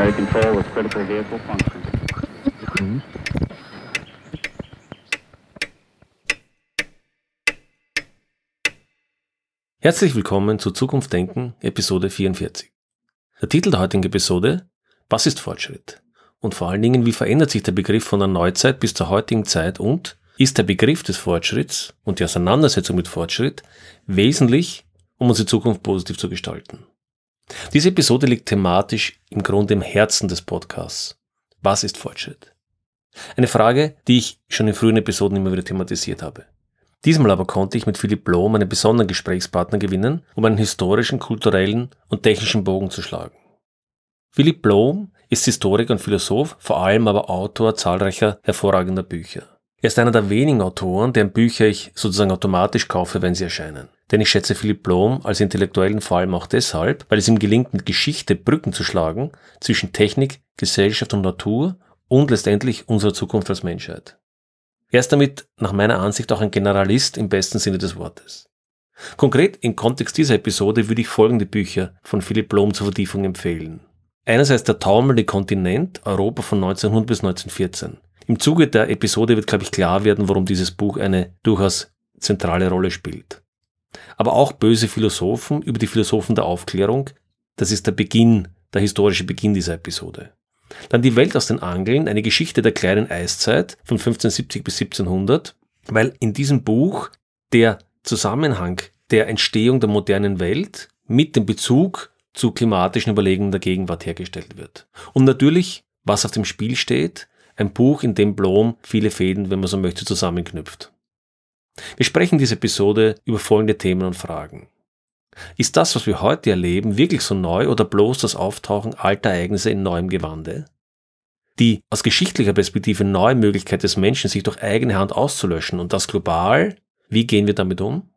Primary control with critical vehicle function. Herzlich willkommen zu Zukunft Denken, Episode 44. Der Titel der heutigen Episode: Was ist Fortschritt? Und vor allen Dingen, wie verändert sich der Begriff von der Neuzeit bis zur heutigen Zeit und ist der Begriff des Fortschritts und die Auseinandersetzung mit Fortschritt wesentlich, um unsere Zukunft positiv zu gestalten? Diese Episode liegt thematisch im Grunde im Herzen des Podcasts. Was ist Fortschritt? Eine Frage, die ich schon in früheren Episoden immer wieder thematisiert habe. Diesmal aber konnte ich mit Philipp Blom einen besonderen Gesprächspartner gewinnen, um einen historischen, kulturellen und technischen Bogen zu schlagen. Philipp Blom ist Historiker und Philosoph, vor allem aber Autor zahlreicher hervorragender Bücher. Er ist einer der wenigen Autoren, deren Bücher ich sozusagen automatisch kaufe, wenn sie erscheinen. Denn ich schätze Philipp Blom als Intellektuellen vor allem auch deshalb, weil es ihm gelingt, mit Geschichte Brücken zu schlagen zwischen Technik, Gesellschaft und Natur und letztendlich unserer Zukunft als Menschheit. Er ist damit nach meiner Ansicht auch ein Generalist im besten Sinne des Wortes. Konkret im Kontext dieser Episode würde ich folgende Bücher von Philipp Blom zur Vertiefung empfehlen. Einerseits der taumelnde Kontinent, Europa von 1900 bis 1914. Im Zuge der Episode wird, glaube ich, klar werden, warum dieses Buch eine durchaus zentrale Rolle spielt. Aber auch böse Philosophen über die Philosophen der Aufklärung, das ist der Beginn, der historische Beginn dieser Episode. Dann die Welt aus den Angeln, eine Geschichte der kleinen Eiszeit von 1570 bis 1700, weil in diesem Buch der Zusammenhang der Entstehung der modernen Welt mit dem Bezug zu klimatischen Überlegungen der Gegenwart hergestellt wird. Und natürlich, was auf dem Spiel steht, ein Buch, in dem Blom viele Fäden, wenn man so möchte, zusammenknüpft. Wir sprechen diese Episode über folgende Themen und Fragen. Ist das, was wir heute erleben, wirklich so neu oder bloß das Auftauchen alter Ereignisse in neuem Gewande? Die aus geschichtlicher Perspektive neue Möglichkeit des Menschen, sich durch eigene Hand auszulöschen und das global, wie gehen wir damit um?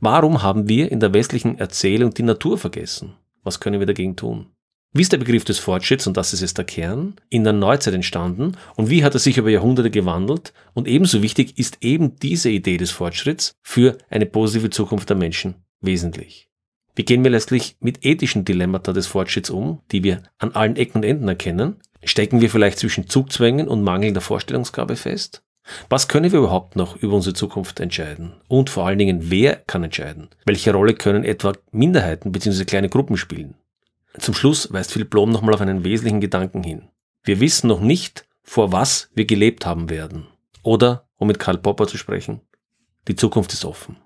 Warum haben wir in der westlichen Erzählung die Natur vergessen? Was können wir dagegen tun? Wie ist der Begriff des Fortschritts, und das ist jetzt der Kern, in der Neuzeit entstanden und wie hat er sich über Jahrhunderte gewandelt? Und ebenso wichtig ist eben diese Idee des Fortschritts für eine positive Zukunft der Menschen wesentlich. Wie gehen wir letztlich mit ethischen Dilemmata des Fortschritts um, die wir an allen Ecken und Enden erkennen? Stecken wir vielleicht zwischen Zugzwängen und mangelnder Vorstellungsgabe fest? Was können wir überhaupt noch über unsere Zukunft entscheiden? Und vor allen Dingen, wer kann entscheiden? Welche Rolle können etwa Minderheiten bzw. kleine Gruppen spielen? Zum Schluss weist Philipp Blom nochmal auf einen wesentlichen Gedanken hin. Wir wissen noch nicht, vor was wir gelebt haben werden. Oder, um mit Karl Popper zu sprechen, die Zukunft ist offen.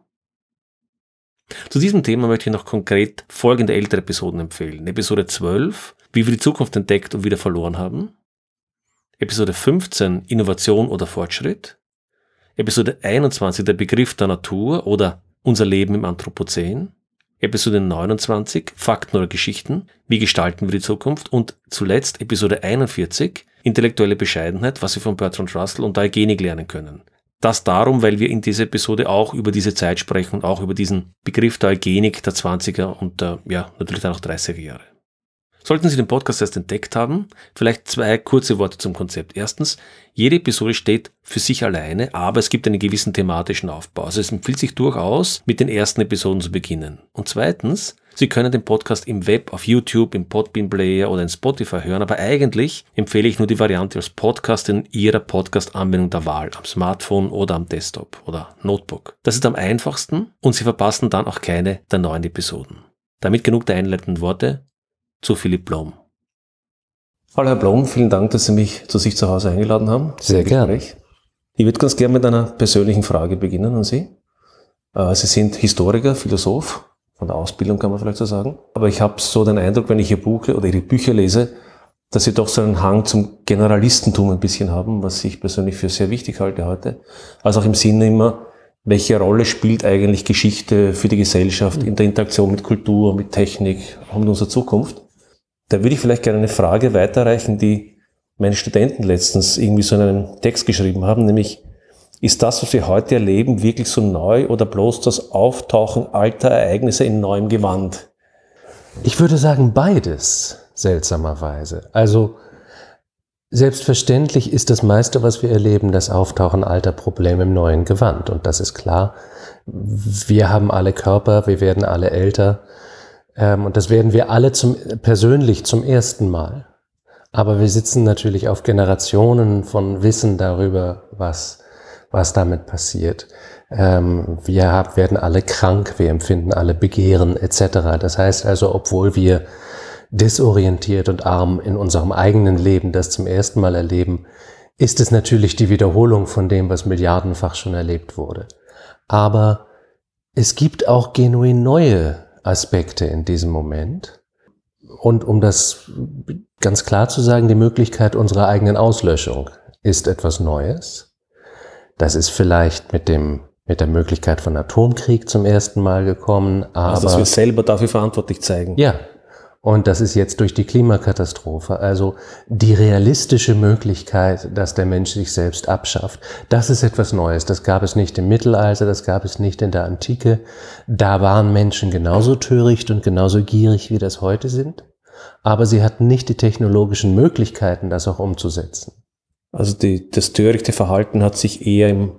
Zu diesem Thema möchte ich noch konkret folgende ältere Episoden empfehlen. Episode 12, wie wir die Zukunft entdeckt und wieder verloren haben. Episode 15, Innovation oder Fortschritt. Episode 21, der Begriff der Natur oder unser Leben im Anthropozän. Episode 29, Fakten oder Geschichten, wie gestalten wir die Zukunft? Und zuletzt Episode 41, intellektuelle Bescheidenheit, was wir von Bertrand Russell und der Eugenik lernen können. Das darum, weil wir in dieser Episode auch über diese Zeit sprechen und auch über diesen Begriff der Eugenik der 20er und natürlich dann auch 30er Jahre. Sollten Sie den Podcast erst entdeckt haben, vielleicht zwei kurze Worte zum Konzept. Erstens, jede Episode steht für sich alleine, aber es gibt einen gewissen thematischen Aufbau. Also es empfiehlt sich durchaus, mit den ersten Episoden zu beginnen. Und zweitens, Sie können den Podcast im Web, auf YouTube, im Podbean Player oder in Spotify hören, aber eigentlich empfehle ich nur die Variante als Podcast in Ihrer Podcast-Anwendung der Wahl, am Smartphone oder am Desktop oder Notebook. Das ist am einfachsten und Sie verpassen dann auch keine der neuen Episoden. Damit genug der einleitenden Worte. Zu Philipp Blom. Hallo Herr Blom, vielen Dank, dass Sie mich zu sich zu Hause eingeladen haben. Sehr gerne. Ich würde ganz gerne mit einer persönlichen Frage beginnen an Sie. Sie sind Historiker, Philosoph, von der Ausbildung kann man vielleicht so sagen. Aber ich habe so den Eindruck, wenn ich Ihr Buch oder Ihre Bücher lese, dass Sie doch so einen Hang zum Generalistentum ein bisschen haben, was ich persönlich für sehr wichtig halte heute. Also auch im Sinne immer, welche Rolle spielt eigentlich Geschichte für die Gesellschaft in der Interaktion mit Kultur, mit Technik, auch mit unserer Zukunft? Da würde ich vielleicht gerne eine Frage weiterreichen, die meine Studenten letztens irgendwie so in einem Text geschrieben haben, nämlich, ist das, was wir heute erleben, wirklich so neu oder bloß das Auftauchen alter Ereignisse in neuem Gewand? Ich würde sagen, beides, seltsamerweise. Also, selbstverständlich ist das meiste, was wir erleben, das Auftauchen alter Probleme im neuen Gewand. Und das ist klar. Wir haben alle Körper, wir werden alle älter. Und das werden wir alle persönlich zum ersten Mal. Aber wir sitzen natürlich auf Generationen von Wissen darüber, was damit passiert. Wir werden alle krank, wir empfinden alle Begehren etc. Das heißt also, obwohl wir desorientiert und arm in unserem eigenen Leben das zum ersten Mal erleben, ist es natürlich die Wiederholung von dem, was milliardenfach schon erlebt wurde. Aber es gibt auch genuin neue Aspekte in diesem Moment. Und um das ganz klar zu sagen, die Möglichkeit unserer eigenen Auslöschung ist etwas Neues. Das ist vielleicht mit der Möglichkeit von Atomkrieg zum ersten Mal gekommen. Aber also, dass wir selber dafür verantwortlich zeigen. Ja, und das ist jetzt durch die Klimakatastrophe. Also die realistische Möglichkeit, dass der Mensch sich selbst abschafft, das ist etwas Neues. Das gab es nicht im Mittelalter, das gab es nicht in der Antike. Da waren Menschen genauso töricht und genauso gierig, wie das heute sind. Aber sie hatten nicht die technologischen Möglichkeiten, das auch umzusetzen. Also das törichte Verhalten hat sich eher im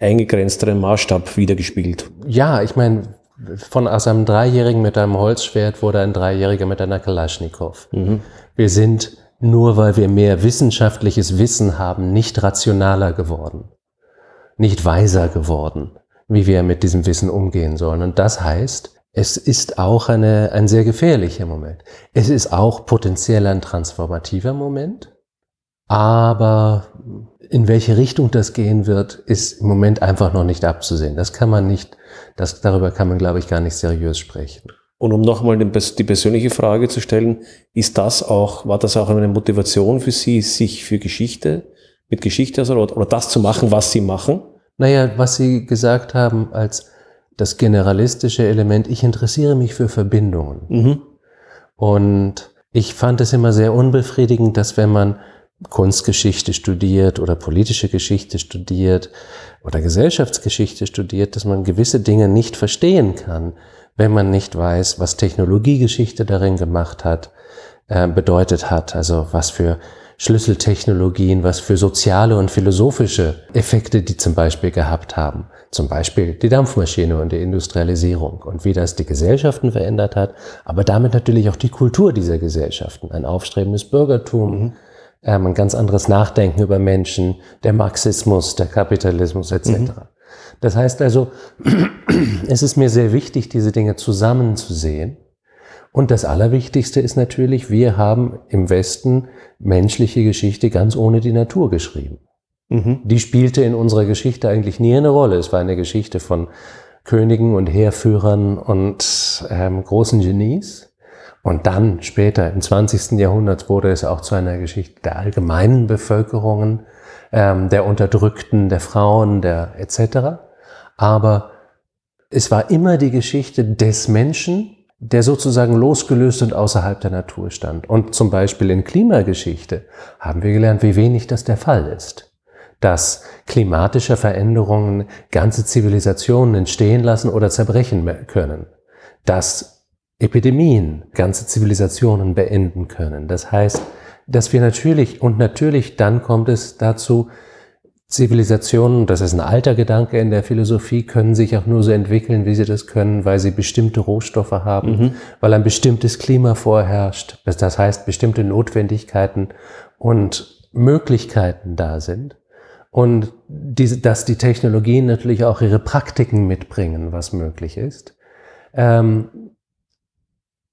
eingegrenzteren Maßstab wiedergespiegelt. Ja, ich meine, von aus einem Dreijährigen mit einem Holzschwert wurde ein Dreijähriger mit einer Kalaschnikow. Mhm. Wir sind, nur weil wir mehr wissenschaftliches Wissen haben, nicht rationaler geworden, nicht weiser geworden, wie wir mit diesem Wissen umgehen sollen. Und das heißt, es ist auch ein sehr gefährlicher Moment. Es ist auch potenziell ein transformativer Moment. Aber in welche Richtung das gehen wird, ist im Moment einfach noch nicht abzusehen. Das kann man nicht, darüber kann man, glaube ich, gar nicht seriös sprechen. Und um nochmal die persönliche Frage zu stellen, war das auch eine Motivation für Sie, sich für mit Geschichte oder das zu machen, was Sie machen? Naja, was Sie gesagt haben als das generalistische Element, ich interessiere mich für Verbindungen. Mhm. Und ich fand es immer sehr unbefriedigend, dass wenn man Kunstgeschichte studiert oder politische Geschichte studiert oder Gesellschaftsgeschichte studiert, dass man gewisse Dinge nicht verstehen kann, wenn man nicht weiß, was Technologiegeschichte darin bedeutet hat, also was für Schlüsseltechnologien, was für soziale und philosophische Effekte die zum Beispiel gehabt haben. Zum Beispiel die Dampfmaschine und die Industrialisierung und wie das die Gesellschaften verändert hat, aber damit natürlich auch die Kultur dieser Gesellschaften, ein aufstrebendes Bürgertum, mhm. Ein ganz anderes Nachdenken über Menschen, der Marxismus, der Kapitalismus etc. Mhm. Das heißt also, es ist mir sehr wichtig, diese Dinge zusammenzusehen. Und das Allerwichtigste ist natürlich, wir haben im Westen menschliche Geschichte ganz ohne die Natur geschrieben. Mhm. Die spielte in unserer Geschichte eigentlich nie eine Rolle. Es war eine Geschichte von Königen und Heerführern und großen Genies. Und dann später, im 20. Jahrhundert, wurde es auch zu einer Geschichte der allgemeinen Bevölkerungen, der Unterdrückten, der Frauen, der etc. Aber es war immer die Geschichte des Menschen, der sozusagen losgelöst und außerhalb der Natur stand. Und zum Beispiel in Klimageschichte haben wir gelernt, wie wenig das der Fall ist. Dass klimatische Veränderungen ganze Zivilisationen entstehen lassen oder zerbrechen können. Dass Epidemien ganze Zivilisationen beenden können. Das heißt, dass wir natürlich dann kommt es dazu, Zivilisationen, das ist ein alter Gedanke in der Philosophie, können sich auch nur so entwickeln, wie sie das können, weil sie bestimmte Rohstoffe haben, mhm. weil ein bestimmtes Klima vorherrscht. Das heißt, bestimmte Notwendigkeiten und Möglichkeiten da sind. Und dass die Technologien natürlich auch ihre Praktiken mitbringen, was möglich ist.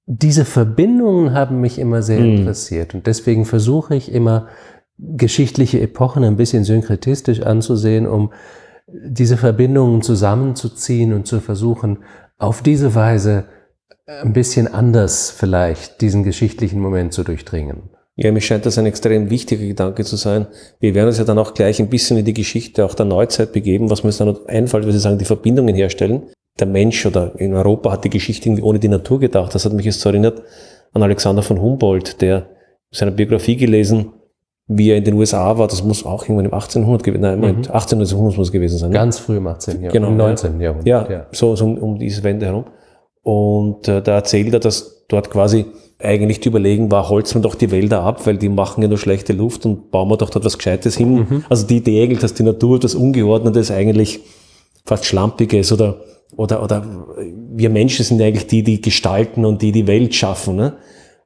Diese Verbindungen haben mich immer sehr interessiert und deswegen versuche ich immer, geschichtliche Epochen ein bisschen synkretistisch anzusehen, um diese Verbindungen zusammenzuziehen und zu versuchen, auf diese Weise ein bisschen anders vielleicht diesen geschichtlichen Moment zu durchdringen. Ja, mir scheint das ein extrem wichtiger Gedanke zu sein. Wir werden uns ja dann auch gleich ein bisschen in die Geschichte auch der Neuzeit begeben, was mir jetzt dann einfällt, wenn Sie sagen, die Verbindungen herstellen. Der Mensch oder in Europa hat die Geschichte irgendwie ohne die Natur gedacht. Das hat mich jetzt so erinnert an Alexander von Humboldt, der seine Biografie gelesen, wie er in den USA war. Das muss auch irgendwann im 1800 muss gewesen sein. Ne? Ganz früh im 18. Jahrhundert. Genau, im 19. Jahrhundert. Ja. So um diese Wende herum. Und da erzählt er, dass dort quasi eigentlich die Überlegung war, holzen wir doch die Wälder ab, weil die machen ja nur schlechte Luft und bauen wir doch dort was Gescheites hin. Mhm. Also die Idee eigentlich, dass die Natur etwas Ungeordnetes, eigentlich fast Schlampiges oder wir Menschen sind eigentlich die, die gestalten und die die Welt schaffen, ne?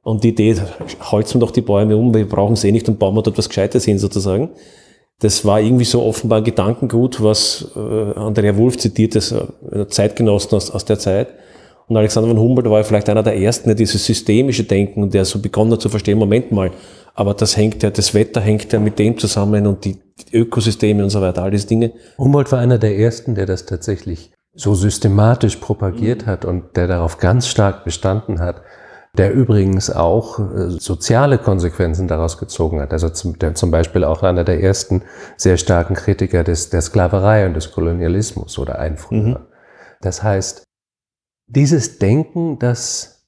Und die Idee, holzen wir doch die Bäume um, wir brauchen sie eh nicht und bauen wir dort was Gescheites hin, sozusagen. Das war irgendwie so offenbar ein Gedankengut, was Andrea Wulf zitiert, das Zeitgenossen aus der Zeit. Und Alexander von Humboldt war vielleicht einer der ersten, der dieses systemische Denken, der so begonnen hat zu verstehen, Moment mal, aber das hängt ja, das Wetter hängt ja mit dem zusammen und die Ökosysteme und so weiter, all diese Dinge. Humboldt war einer der ersten, der das tatsächlich so systematisch propagiert hat und der darauf ganz stark bestanden hat, der übrigens auch soziale Konsequenzen daraus gezogen hat. Also zum Beispiel auch einer der ersten sehr starken Kritiker der Sklaverei und des Kolonialismus oder Einfuhrer. Mhm. Das heißt, dieses Denken, das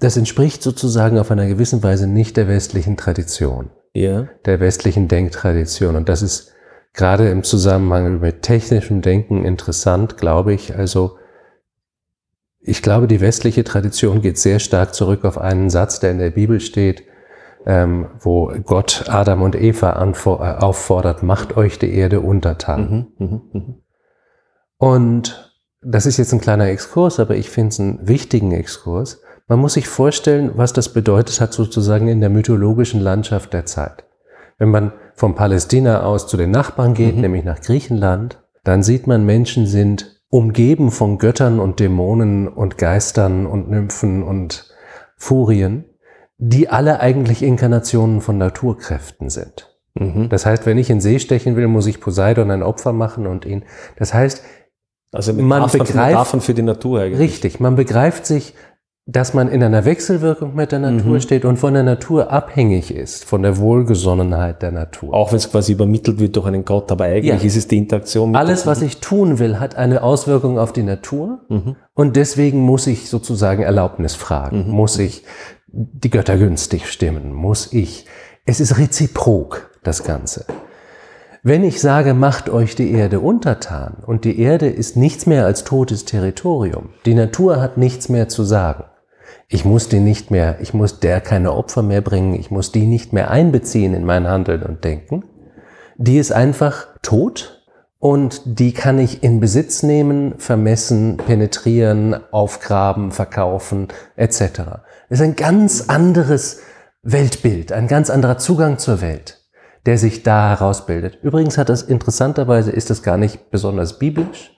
entspricht sozusagen auf einer gewissen Weise nicht der westlichen Tradition, ja, der westlichen Denktradition. Und das ist gerade im Zusammenhang mit technischem Denken interessant, glaube ich. Also ich glaube, die westliche Tradition geht sehr stark zurück auf einen Satz, der in der Bibel steht, wo Gott Adam und Eva auffordert, macht euch die Erde untertan. Mhm, Und das ist jetzt ein kleiner Exkurs, aber ich finde es einen wichtigen Exkurs. Man muss sich vorstellen, was das bedeutet hat sozusagen in der mythologischen Landschaft der Zeit. Wenn man von Palästina aus zu den Nachbarn geht, nämlich nach Griechenland, dann sieht man, Menschen sind umgeben von Göttern und Dämonen und Geistern und Nymphen und Furien, die alle eigentlich Inkarnationen von Naturkräften sind. Mhm. Das heißt, wenn ich in See stechen will, muss ich Poseidon ein Opfer machen und ihn. Das heißt, also man begreift für die Natur eigentlich. Richtig, man begreift sich, dass man in einer Wechselwirkung mit der Natur steht und von der Natur abhängig ist, von der Wohlgesonnenheit der Natur. Auch wenn es quasi übermittelt wird durch einen Gott, aber eigentlich ist es die Interaktion mit alles, was ich tun will, hat eine Auswirkung auf die Natur und deswegen muss ich sozusagen Erlaubnis fragen, muss ich die Götter günstig stimmen, es ist reziprok, das Ganze. Wenn ich sage, macht euch die Erde untertan und die Erde ist nichts mehr als totes Territorium, die Natur hat nichts mehr zu sagen. Ich muss der keine Opfer mehr bringen, ich muss die nicht mehr einbeziehen in mein Handeln und Denken. Die ist einfach tot und die kann ich in Besitz nehmen, vermessen, penetrieren, aufgraben, verkaufen, etc. Das ist ein ganz anderes Weltbild, ein ganz anderer Zugang zur Welt, der sich da herausbildet. Übrigens interessanterweise ist das gar nicht besonders biblisch.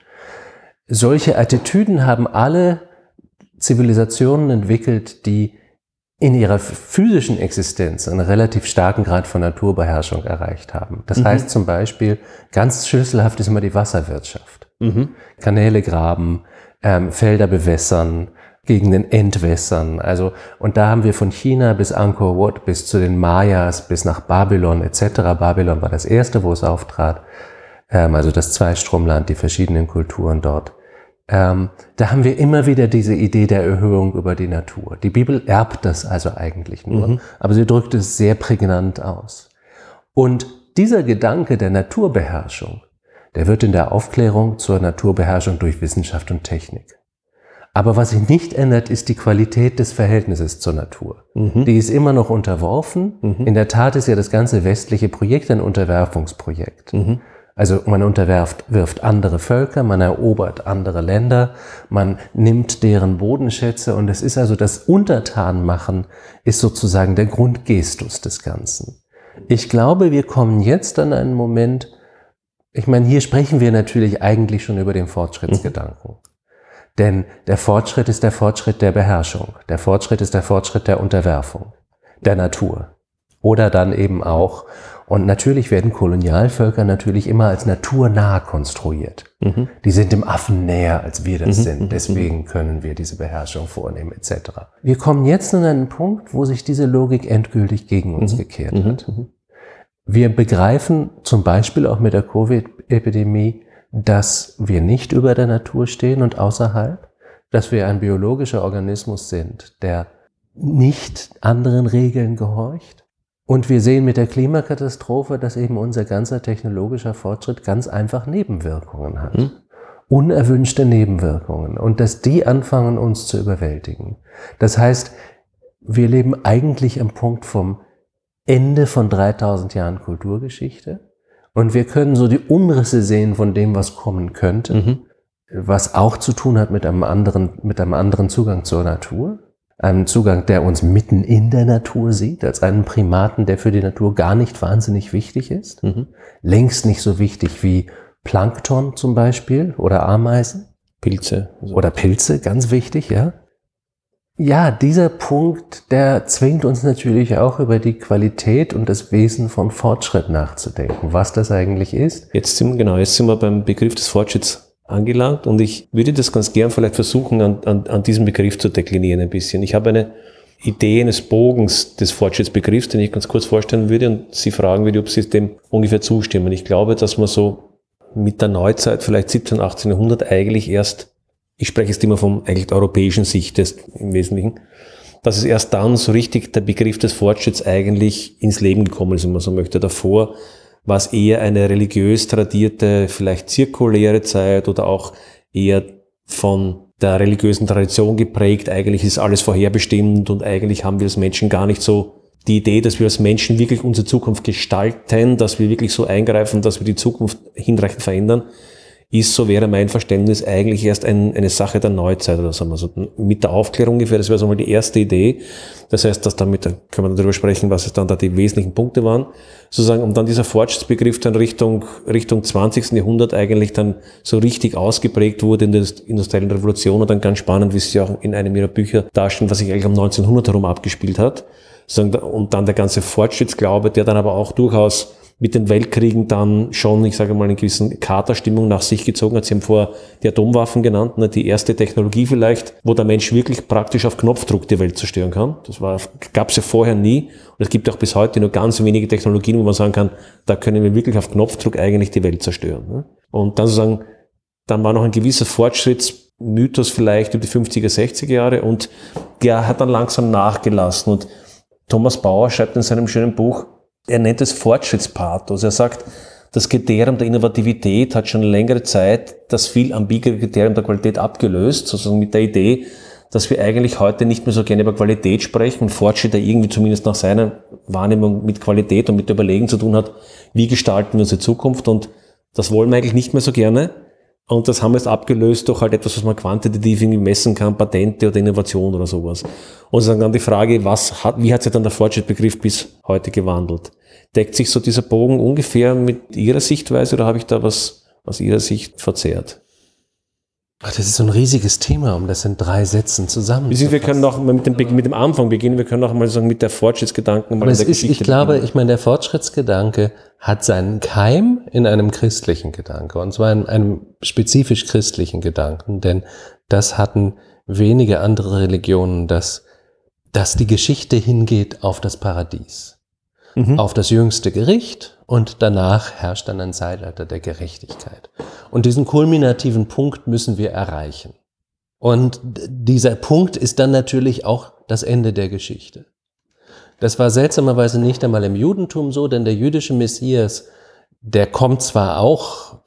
Solche Attitüden haben alle Zivilisationen entwickelt, die in ihrer physischen Existenz einen relativ starken Grad von Naturbeherrschung erreicht haben. Das heißt zum Beispiel, ganz schlüsselhaft ist immer die Wasserwirtschaft. Kanäle graben, Felder bewässern, Gegenden entwässern. Also, und da haben wir von China bis Angkor Wat, bis zu den Mayas, bis nach Babylon etc. Babylon war das erste, wo es auftrat, also das Zweistromland, die verschiedenen Kulturen dort. Da haben wir immer wieder diese Idee der Erhöhung über die Natur. Die Bibel erbt das also eigentlich nur, aber sie drückt es sehr prägnant aus. Und dieser Gedanke der Naturbeherrschung, der wird in der Aufklärung zur Naturbeherrschung durch Wissenschaft und Technik. Aber was sich nicht ändert, ist die Qualität des Verhältnisses zur Natur. Die ist immer noch unterworfen. In der Tat ist ja das ganze westliche Projekt ein Unterwerfungsprojekt. Also man wirft andere Völker, man erobert andere Länder, man nimmt deren Bodenschätze und es ist also das Untertanmachen ist sozusagen der Grundgestus des Ganzen. Ich glaube, wir kommen jetzt an einen Moment, ich meine, hier sprechen wir natürlich eigentlich schon über den Fortschrittsgedanken. Denn der Fortschritt ist der Fortschritt der Beherrschung, der Fortschritt ist der Fortschritt der Unterwerfung, der Natur. Oder dann eben auch, und natürlich werden Kolonialvölker natürlich immer als naturnah konstruiert. Die sind dem Affen näher, als wir das sind. Deswegen können wir diese Beherrschung vornehmen, etc. Wir kommen jetzt an einen Punkt, wo sich diese Logik endgültig gegen uns gekehrt hat. Wir begreifen zum Beispiel auch mit der Covid-Epidemie, dass wir nicht über der Natur stehen und außerhalb, dass wir ein biologischer Organismus sind, der nicht anderen Regeln gehorcht. Und wir sehen mit der Klimakatastrophe, dass eben unser ganzer technologischer Fortschritt ganz einfach Nebenwirkungen hat. Unerwünschte Nebenwirkungen. Und dass die anfangen, uns zu überwältigen. Das heißt, wir leben eigentlich am Punkt vom Ende von 3000 Jahren Kulturgeschichte. Und wir können so die Umrisse sehen von dem, was kommen könnte. was auch zu tun hat mit einem anderen Zugang zur Natur. Einem Zugang, der uns mitten in der Natur sieht, als einen Primaten, der für die Natur gar nicht wahnsinnig wichtig ist. Mhm. Längst nicht so wichtig wie Plankton zum Beispiel oder Ameisen. Pilze. Also. Oder Pilze, ganz wichtig, ja. Ja, dieser Punkt, der zwingt uns natürlich auch über die Qualität und das Wesen von Fortschritt nachzudenken, was das eigentlich ist. Jetzt sind wir beim Begriff des Fortschritts angelangt und ich würde das ganz gern vielleicht versuchen, an diesem Begriff zu deklinieren ein bisschen. Ich habe eine Idee eines Bogens des Fortschrittsbegriffs, den ich ganz kurz vorstellen würde und Sie fragen würde, ob Sie dem ungefähr zustimmen. Ich glaube, dass man so mit der Neuzeit, vielleicht 17, 1800 eigentlich erst, ich spreche jetzt immer von eigentlich europäischen Sicht im Wesentlichen, dass es erst dann so richtig der Begriff des Fortschritts eigentlich ins Leben gekommen ist, wenn man so möchte. Davor war es eher eine religiös tradierte, vielleicht zirkuläre Zeit oder auch eher von der religiösen Tradition geprägt. Eigentlich ist alles vorherbestimmt und eigentlich haben wir als Menschen gar nicht so die Idee, dass wir als Menschen wirklich unsere Zukunft gestalten, dass wir wirklich so eingreifen, dass wir die Zukunft hinreichend verändern, ist, so wäre mein Verständnis, eigentlich erst eine Sache der Neuzeit oder sagen wir so. Mit der Aufklärung ungefähr, das wäre so mal die erste Idee. Das heißt, dass damit, da können wir darüber sprechen, was es dann da die wesentlichen Punkte waren, sozusagen, und dann dieser Fortschrittsbegriff dann Richtung 20. Jahrhundert eigentlich dann so richtig ausgeprägt wurde in der industriellen Revolution und dann ganz spannend, wie Sie auch in einem Ihrer Bücher darstellen, was sich eigentlich um 1900 herum abgespielt hat. Und dann der ganze Fortschrittsglaube, der dann aber auch durchaus mit den Weltkriegen dann schon, ich sage mal, eine gewisse Katerstimmung nach sich gezogen hat. Sie haben vorher die Atomwaffen genannt, ne, die erste Technologie vielleicht, wo der Mensch wirklich praktisch auf Knopfdruck die Welt zerstören kann. Das gab es ja vorher nie. Und es gibt auch bis heute nur ganz wenige Technologien, wo man sagen kann, da können wir wirklich auf Knopfdruck eigentlich die Welt zerstören. Ne? Und dann sozusagen, dann war noch ein gewisser Fortschrittsmythos vielleicht über die 50er, 60er Jahre und der hat dann langsam nachgelassen. Und Thomas Bauer schreibt in seinem schönen Buch, er nennt es Fortschrittspathos. Er sagt, das Kriterium der Innovativität hat schon längere Zeit das viel ambigere Kriterium der Qualität abgelöst, sozusagen mit der Idee, dass wir eigentlich heute nicht mehr so gerne über Qualität sprechen und Fortschritt, der irgendwie zumindest nach seiner Wahrnehmung mit Qualität und mit Überlegen zu tun hat, wie gestalten wir unsere Zukunft, und das wollen wir eigentlich nicht mehr so gerne. Und das haben wir jetzt abgelöst durch halt etwas, was man quantitativ irgendwie messen kann, Patente oder Innovation oder sowas. Und dann die Frage, wie hat sich dann der Fortschrittsbegriff bis heute gewandelt? Deckt sich so dieser Bogen ungefähr mit Ihrer Sichtweise oder habe ich da was aus Ihrer Sicht verzerrt? Ach, das ist so ein riesiges Thema, um das in 3 Sätzen zusammenzufassen. Wir können noch mal mit dem Anfang beginnen, wir können auch mal sagen, mit der Fortschrittsgedanken. Aber es ist, ich glaube, der Fortschrittsgedanke hat seinen Keim in einem christlichen Gedanke, und zwar in einem spezifisch christlichen Gedanken, denn das hatten wenige andere Religionen, dass die Geschichte hingeht auf das Paradies, auf das jüngste Gericht. Und danach herrscht dann ein Zeitalter der Gerechtigkeit. Und diesen kulminativen Punkt müssen wir erreichen. Und dieser Punkt ist dann natürlich auch das Ende der Geschichte. Das war seltsamerweise nicht einmal im Judentum so, denn der jüdische Messias, der kommt zwar auch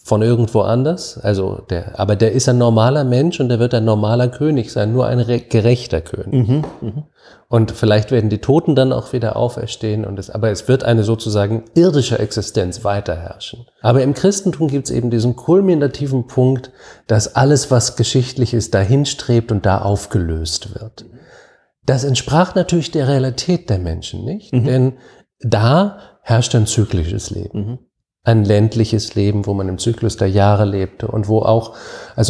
von irgendwo anders, aber der ist ein normaler Mensch und der wird ein normaler König sein, nur ein gerechter König. Mhm, mh. Und vielleicht werden die Toten dann auch wieder auferstehen, aber es wird eine sozusagen irdische Existenz weiter herrschen. Aber im Christentum gibt es eben diesen kulminativen Punkt, dass alles, was geschichtlich ist, dahin strebt und da aufgelöst wird. Das entsprach natürlich der Realität der Menschen, nicht? Mhm. Denn da herrscht ein zyklisches Leben. Mhm. Ein ländliches Leben, wo man im Zyklus der Jahre lebte und wo auch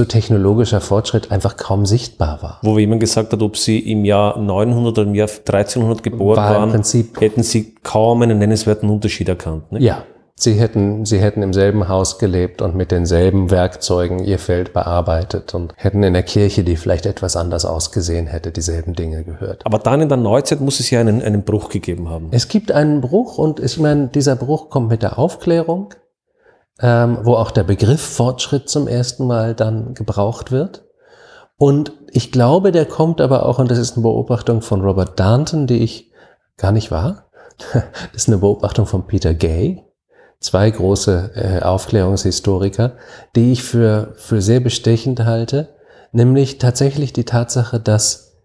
technologischer Fortschritt einfach kaum sichtbar war. Wo jemand gesagt hat, ob Sie im Jahr 900 oder im Jahr 1300 geboren waren, hätten Sie kaum einen nennenswerten Unterschied erkannt. Ne? Ja, Sie hätten im selben Haus gelebt und mit denselben Werkzeugen Ihr Feld bearbeitet und hätten in der Kirche, die vielleicht etwas anders ausgesehen hätte, dieselben Dinge gehört. Aber dann in der Neuzeit muss es ja einen Bruch gegeben haben. Es gibt einen Bruch und ich meine, dieser Bruch kommt mit der Aufklärung, wo auch der Begriff Fortschritt zum ersten Mal dann gebraucht wird. Und ich glaube, der kommt aber auch, und das ist eine Beobachtung von Robert Darnton, die ich gar nicht war, das ist eine Beobachtung von Peter Gay, 2 große Aufklärungshistoriker, die ich für sehr bestechend halte, nämlich tatsächlich die Tatsache, dass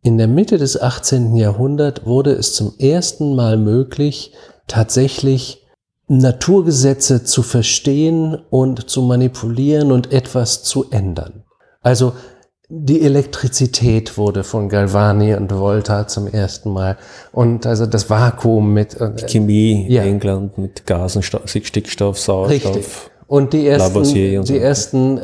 in der Mitte des 18. Jahrhunderts wurde es zum ersten Mal möglich, tatsächlich Naturgesetze zu verstehen und zu manipulieren und etwas zu ändern. Also die Elektrizität wurde von Galvani und Volta zum ersten Mal und also das Vakuum mit Chemie, ja. England mit Gasen, Stickstoff, Sauerstoff. Richtig. Und die ersten, Lavoisier und so. Die ersten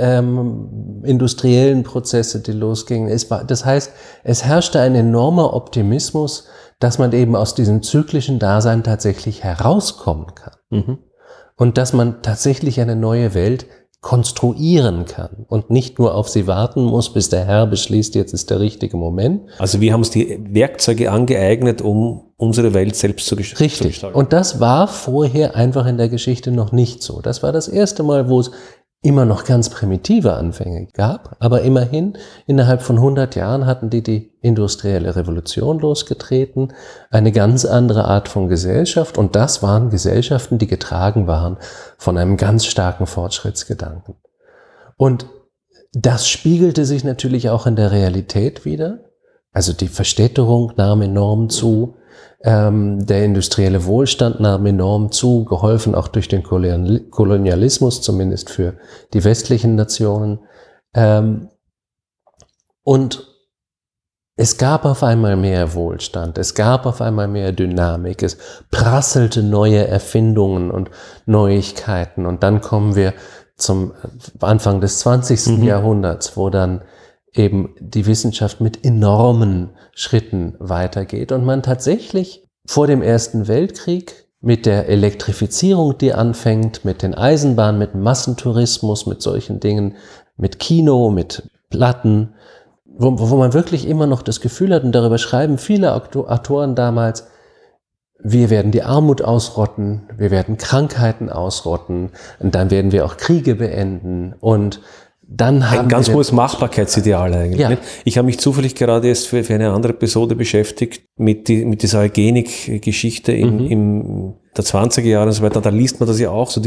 industriellen Prozesse, die losgingen, das heißt, es herrschte ein enormer Optimismus, dass man eben aus diesem zyklischen Dasein tatsächlich herauskommen kann. Mhm. Und dass man tatsächlich eine neue Welt konstruieren kann und nicht nur auf sie warten muss, bis der Herr beschließt, jetzt ist der richtige Moment. Also wir haben uns die Werkzeuge angeeignet, um unsere Welt selbst zu gestalten. Richtig. Und das war vorher einfach in der Geschichte noch nicht so. Das war das erste Mal, wo es immer noch ganz primitive Anfänge gab, aber immerhin innerhalb von 100 Jahren hatten die industrielle Revolution losgetreten, eine ganz andere Art von Gesellschaft und das waren Gesellschaften, die getragen waren von einem ganz starken Fortschrittsgedanken. Und das spiegelte sich natürlich auch in der Realität wider. Also die Verstädterung nahm enorm zu, der industrielle Wohlstand nahm enorm zu, geholfen auch durch den Kolonialismus, zumindest für die westlichen Nationen. Und es gab auf einmal mehr Wohlstand, es gab auf einmal mehr Dynamik, es prasselte neue Erfindungen und Neuigkeiten. Und dann kommen wir zum Anfang des 20. Jahrhunderts, wo dann eben die Wissenschaft mit enormen Schritten weitergeht und man tatsächlich vor dem Ersten Weltkrieg mit der Elektrifizierung, die anfängt, mit den Eisenbahnen, mit Massentourismus, mit solchen Dingen, mit Kino, mit Platten, wo man wirklich immer noch das Gefühl hat, und darüber schreiben viele Autoren damals, wir werden die Armut ausrotten, wir werden Krankheiten ausrotten und dann werden wir auch Kriege beenden und dann haben ein ganz hohes Machbarkeitsideal eigentlich. Ja. Ich habe mich zufällig gerade erst für eine andere Episode beschäftigt mit dieser Eugenik-Geschichte in der 20er Jahre und so weiter. Da liest man das ja auch, so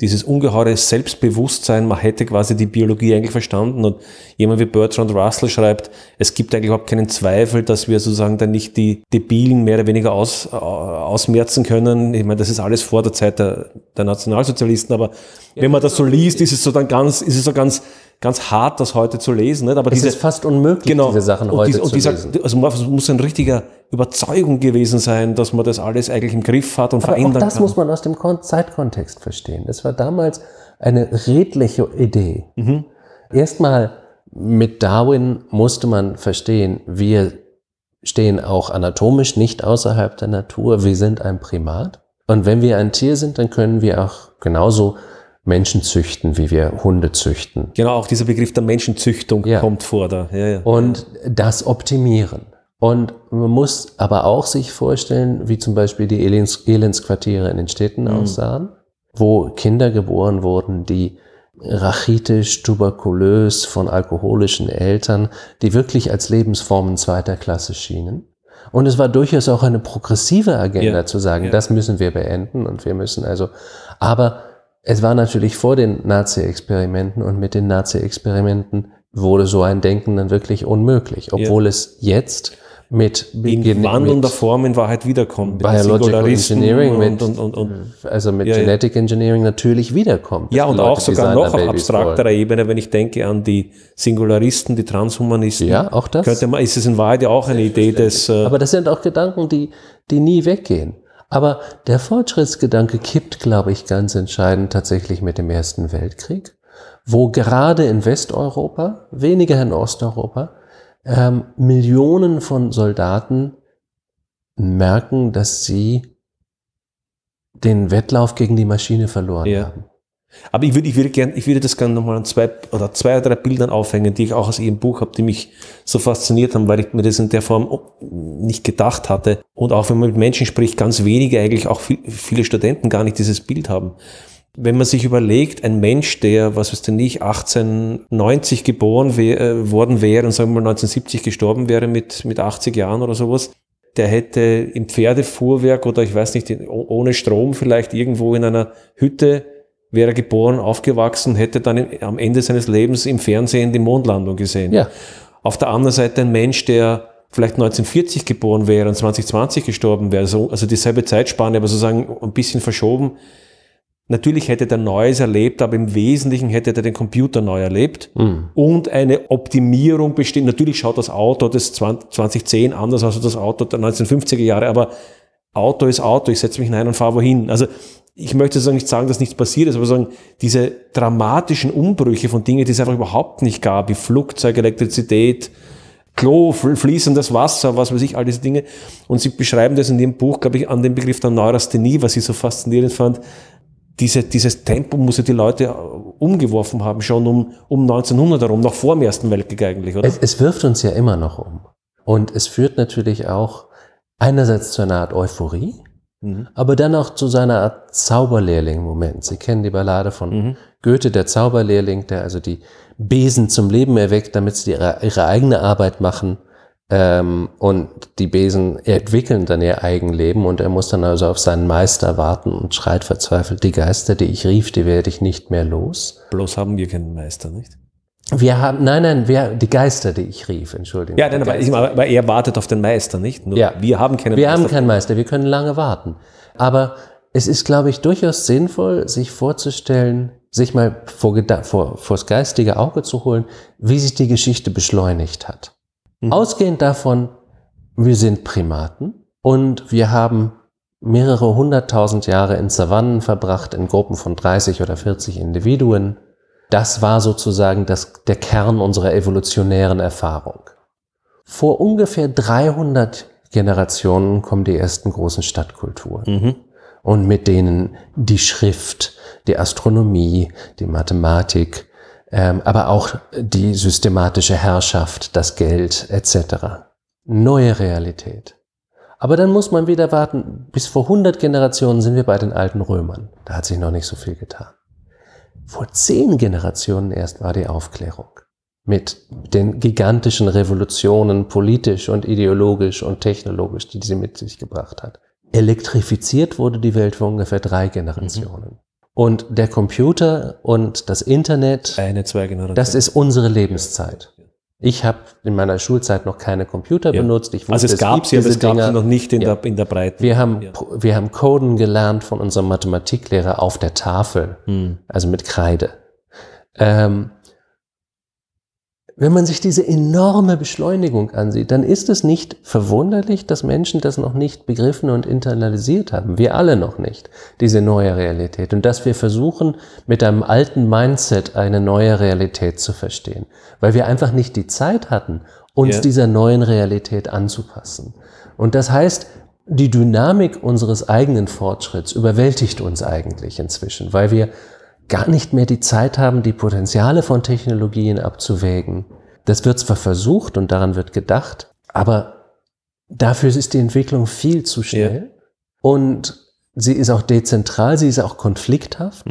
dieses ungeheure Selbstbewusstsein, man hätte quasi die Biologie eigentlich verstanden. Und jemand wie Bertrand Russell schreibt, es gibt eigentlich überhaupt keinen Zweifel, dass wir sozusagen dann nicht die Debilen mehr oder weniger ausmerzen können. Ich meine, das ist alles vor der Zeit der Nationalsozialisten, aber ja, wenn man das so liest, ist es so ganz hart, das heute zu lesen. Nicht? Aber es ist fast unmöglich, genau, diese Sachen heute zu lesen. Also es muss eine richtige Überzeugung gewesen sein, dass man das alles eigentlich im Griff hat und aber verändern kann. Aber das muss man aus dem Zeitkontext verstehen. Das war damals eine redliche Idee. Mhm. Erstmal mit Darwin musste man verstehen, wir stehen auch anatomisch nicht außerhalb der Natur. Wir sind ein Primat. Und wenn wir ein Tier sind, dann können wir auch genauso Menschen züchten, wie wir Hunde züchten. Genau, auch dieser Begriff der Menschenzüchtung kommt vor da. Ja, ja. Und das optimieren. Und man muss aber auch sich vorstellen, wie zum Beispiel die Elendsquartiere in den Städten aussahen, wo Kinder geboren wurden, die rachitisch, tuberkulös, von alkoholischen Eltern, die wirklich als Lebensformen zweiter Klasse schienen. Und es war durchaus auch eine progressive Agenda zu sagen, das müssen wir beenden und wir müssen also, aber es war natürlich vor den Nazi-Experimenten und mit den Nazi-Experimenten wurde so ein Denken dann wirklich unmöglich, obwohl es jetzt mit in wandelnder Form in Wahrheit wiederkommt. Biological Engineering, mit Genetic Engineering natürlich wiederkommt. Ja, und auch sogar noch auf abstrakterer Ebene, wenn ich denke an die Singularisten, die Transhumanisten. Ja, auch das. Ist es in Wahrheit ja auch eine Idee des... Aber das sind auch Gedanken, die nie weggehen. Aber der Fortschrittsgedanke kippt, glaube ich, ganz entscheidend tatsächlich mit dem Ersten Weltkrieg, wo gerade in Westeuropa, weniger in Osteuropa, Millionen von Soldaten merken, dass sie den Wettlauf gegen die Maschine verloren haben. Aber ich würde das gerne nochmal an zwei oder drei Bildern aufhängen, die ich auch aus Ihrem Buch habe, die mich so fasziniert haben, weil ich mir das in der Form nicht gedacht hatte. Und auch wenn man mit Menschen spricht, ganz wenige eigentlich, auch viele Studenten gar nicht dieses Bild haben. Wenn man sich überlegt, ein Mensch, der, 1890 geboren worden wäre und sagen wir mal 1970 gestorben wäre mit 80 Jahren oder sowas, der hätte im Pferdefuhrwerk oder ich weiß nicht, ohne Strom vielleicht irgendwo in einer Hütte wäre geboren, aufgewachsen, hätte dann am Ende seines Lebens im Fernsehen die Mondlandung gesehen. Ja. Auf der anderen Seite ein Mensch, der vielleicht 1940 geboren wäre und 2020 gestorben wäre, also dieselbe Zeitspanne, aber sozusagen ein bisschen verschoben. Natürlich hätte der Neues erlebt, aber im Wesentlichen hätte der den Computer neu erlebt und eine Optimierung bestimmt. Natürlich schaut das Auto des 2010 anders aus als das Auto der 1950er Jahre, aber Auto ist Auto, ich setze mich hinein und fahre wohin. Also ich möchte sozusagen nicht sagen, dass nichts passiert ist, aber sagen, diese dramatischen Umbrüche von Dingen, die es einfach überhaupt nicht gab, wie Flugzeug, Elektrizität, Klo, fließendes Wasser, was weiß ich, all diese Dinge. Und sie beschreiben das in ihrem Buch, glaube ich, an dem Begriff der Neurasthenie, was ich so faszinierend fand. Dieses Tempo muss ja die Leute umgeworfen haben, schon um 1900 herum, noch vor dem Ersten Weltkrieg eigentlich, oder? Es wirft uns ja immer noch um. Und es führt natürlich auch einerseits zu einer Art Euphorie, aber dann auch zu so einer Art Zauberlehrling-Moment. Sie kennen die Ballade von Goethe, der Zauberlehrling, der also die Besen zum Leben erweckt, damit sie ihre eigene Arbeit machen. Und die Besen entwickeln dann ihr Eigenleben und er muss dann also auf seinen Meister warten und schreit verzweifelt, die Geister, die ich rief, die werde ich nicht mehr los. Bloß haben wir keinen Meister, nicht? Die Geister, die ich rief, Entschuldigung. Ja, aber er wartet auf den Meister, nicht? Nur ja. Wir haben keinen Meister. Wir haben keinen Meister, wir können lange warten. Aber es ist, glaube ich, durchaus sinnvoll, sich vorzustellen, sich mal vor das geistige Auge zu holen, wie sich die Geschichte beschleunigt hat. Ausgehend davon, wir sind Primaten und wir haben mehrere 100.000 Jahre in Savannen verbracht, in Gruppen von 30 oder 40 Individuen. Das war sozusagen der Kern unserer evolutionären Erfahrung. Vor ungefähr 300 Generationen kommen die ersten großen Stadtkulturen. Und mit denen die Schrift, die Astronomie, die Mathematik, aber auch die systematische Herrschaft, das Geld etc. Neue Realität. Aber dann muss man wieder warten, bis vor 100 Generationen sind wir bei den alten Römern. Da hat sich noch nicht so viel getan. Vor 10 Generationen erst war die Aufklärung. Mit den gigantischen Revolutionen politisch und ideologisch und technologisch, die sie mit sich gebracht hat. Elektrifiziert wurde die Welt vor ungefähr 3 Generationen. Und der Computer und das Internet, 2 Generationen. Das ist unsere Lebenszeit. Ich habe in meiner Schulzeit noch keine Computer benutzt. Ich wusste, also es gab sie, aber es gab sie noch nicht in der Breite. Wir haben Coden gelernt von unserem Mathematiklehrer auf der Tafel, also mit Kreide. Wenn man sich diese enorme Beschleunigung ansieht, dann ist es nicht verwunderlich, dass Menschen das noch nicht begriffen und internalisiert haben. Wir alle noch nicht, diese neue Realität. Und dass wir versuchen, mit einem alten Mindset eine neue Realität zu verstehen. Weil wir einfach nicht die Zeit hatten, uns dieser neuen Realität anzupassen. Und das heißt, die Dynamik unseres eigenen Fortschritts überwältigt uns eigentlich inzwischen, weil wir gar nicht mehr die Zeit haben, die Potenziale von Technologien abzuwägen. Das wird zwar versucht und daran wird gedacht, aber dafür ist die Entwicklung viel zu schnell und sie ist auch dezentral, sie ist auch konflikthaft.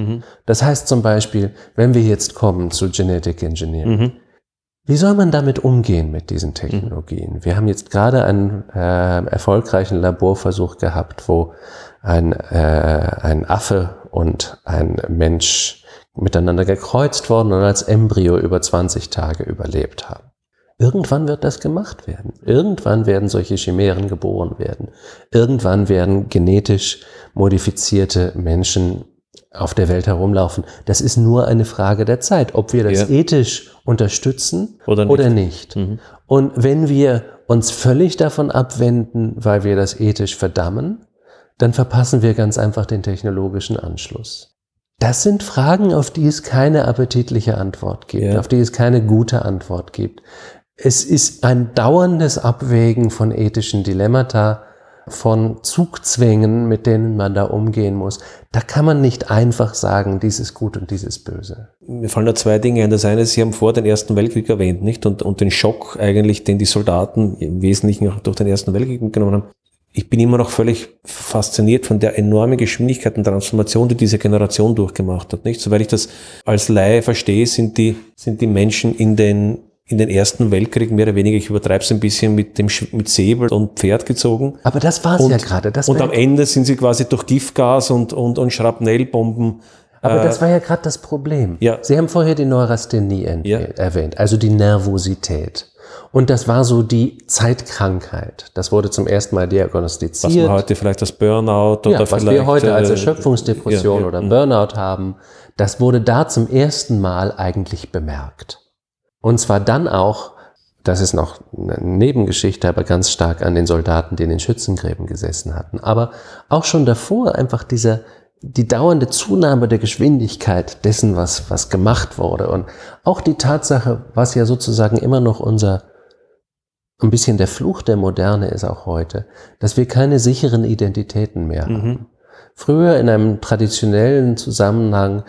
Das heißt zum Beispiel, wenn wir jetzt kommen zu Genetic Engineering, wie soll man damit umgehen mit diesen Technologien? Wir haben jetzt gerade einen erfolgreichen Laborversuch gehabt, wo ein Affe und ein Mensch miteinander gekreuzt worden und als Embryo über 20 Tage überlebt haben. Irgendwann wird das gemacht werden. Irgendwann werden solche Chimären geboren werden. Irgendwann werden genetisch modifizierte Menschen auf der Welt herumlaufen. Das ist nur eine Frage der Zeit, ob wir das ethisch unterstützen oder nicht. Und wenn wir uns völlig davon abwenden, weil wir das ethisch verdammen, dann verpassen wir ganz einfach den technologischen Anschluss. Das sind Fragen, auf die es keine appetitliche Antwort gibt, auf die es keine gute Antwort gibt. Es ist ein dauerndes Abwägen von ethischen Dilemmata, von Zugzwängen, mit denen man da umgehen muss. Da kann man nicht einfach sagen, dies ist gut und dies ist böse. Mir fallen da 2 Dinge ein. Das eine ist, Sie haben vor den Ersten Weltkrieg erwähnt, nicht? Und den Schock eigentlich, den die Soldaten im Wesentlichen auch durch den Ersten Weltkrieg mitgenommen haben. Ich bin immer noch völlig fasziniert von der enormen Geschwindigkeit und Transformation, die diese Generation durchgemacht hat, nicht? Soweit ich das als Laie verstehe, sind die Menschen in den Ersten Weltkrieg mehr oder weniger, ich übertreibe es ein bisschen, mit Säbel und Pferd gezogen. Aber das war es ja gerade. Und am Ende sind sie quasi durch Giftgas und Schrapnellbomben. Aber das war ja gerade das Problem. Ja. Sie haben vorher die Neurasthenie erwähnt, also die Nervosität. Und das war so die Zeitkrankheit. Das wurde zum ersten Mal diagnostiziert. Was man heute vielleicht als Burnout oder was vielleicht, wir heute als Erschöpfungsdepression oder Burnout haben, das wurde da zum ersten Mal eigentlich bemerkt. Und zwar dann auch, das ist noch eine Nebengeschichte, aber ganz stark an den Soldaten, die in den Schützengräben gesessen hatten. Aber auch schon davor einfach die dauernde Zunahme der Geschwindigkeit dessen, was gemacht wurde. Und auch die Tatsache, was ja sozusagen immer noch ein bisschen der Fluch der Moderne ist auch heute, dass wir keine sicheren Identitäten mehr haben. Früher in einem traditionellen Zusammenhang,